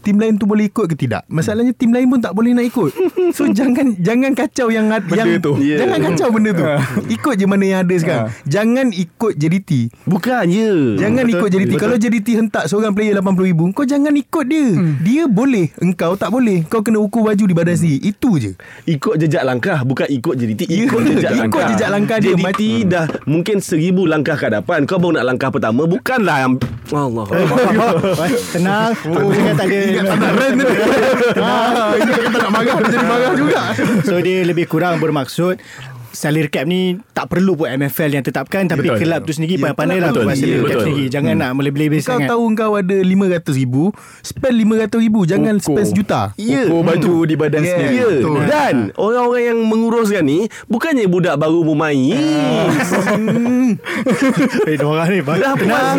tim lain tu boleh ikut ke tidak? Masalahnya tim lain pun tak boleh nak ikut. So jangan jangan kacau yang yang tu. Yeah. Jangan kacau benda tu. Ikut je mana yang ada sekarang. Jangan ikut J D T. Bukan ya. Yeah. Jangan betul, ikut J D T. Betul. Kalau J D T hentak seorang player lapan puluh ribu, kau jangan ikut dia. Hmm. Dia boleh, engkau tak boleh. Kau kena ukur baju di badan hmm. sendiri. Itu je. Ikut jejak langkah, bukan ikut J D T. Ikut yeah. jejak ikut langkah. Ikut jejak langkah dia. J D T mati. Dah mungkin seribu langkah ke depan. Kau baru nak langkah pertama, bukanlah yang Allah. Tenang. Oh. Dia tak ada tak nak rant ni. Dia kata nak marah, dia jadi marah juga. So dia lebih kurang bermaksud salary cap ni tak perlu pun M F L yang tetapkan, tapi betul, kelab tu sendiri yeah, pandai-pandai lah buat salary cap sendiri. Jangan hmm. nak melebih-lebih sangat. Kau tahu kau ada lima ratus ribu, spend lima ratus ribu, jangan ukur. Spend sejuta. Ya, yeah. baju di badan yeah. sendiri yeah. Yeah. Dan orang-orang yang menguruskan ni bukannya budak baru bermain. Eh diorang ni dah tenang,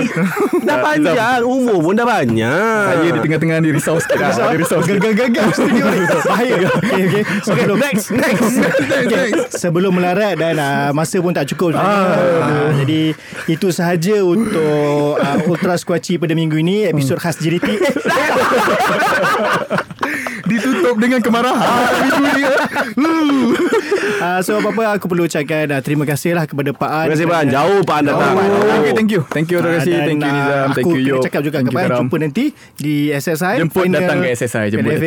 dah panjang umur pun dah banyak. Saya di tengah-tengah ni risau sikit lah. Ada risau gagal-gagal studio ni. Bahaya. Okay, okay, next, next, next. Sebelum larat dan uh, masa pun tak cukup ah. uh, Jadi itu sahaja untuk uh, Ultras Kuaci pada minggu ini. Episod khas J D T ditutup dengan kemarahan. uh, So apa-apa aku perlu ucapkan uh, terima kasihlah kepada Pak An. Terima kasih Pak An. Jauh Pak An datang. Thank you. Thank you. Terima kasih. Thank you Nizam. Thank you Yob. Aku cakap juga kepada jumpa nanti di S S I. Jemput datang ke S S I. Jemput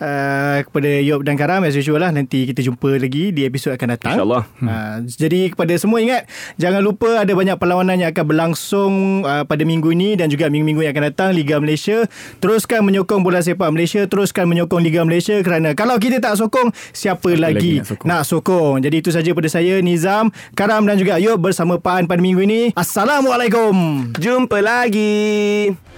Uh, kepada Yob dan Karam, as usual lah, nanti kita jumpa lagi di episod akan datang, InsyaAllah. hmm. uh, Jadi kepada semua ingat, jangan lupa ada banyak perlawanan yang akan berlangsung uh, pada minggu ini dan juga minggu-minggu yang akan datang. Liga Malaysia, teruskan menyokong bola sepak Malaysia, teruskan menyokong Liga Malaysia, kerana kalau kita tak sokong, siapa, siapa lagi, lagi nak, sokong. nak sokong Jadi itu saja pada saya, Nizam, Karam dan juga Yob bersama P A N pada minggu ini. Assalamualaikum. Jumpa lagi.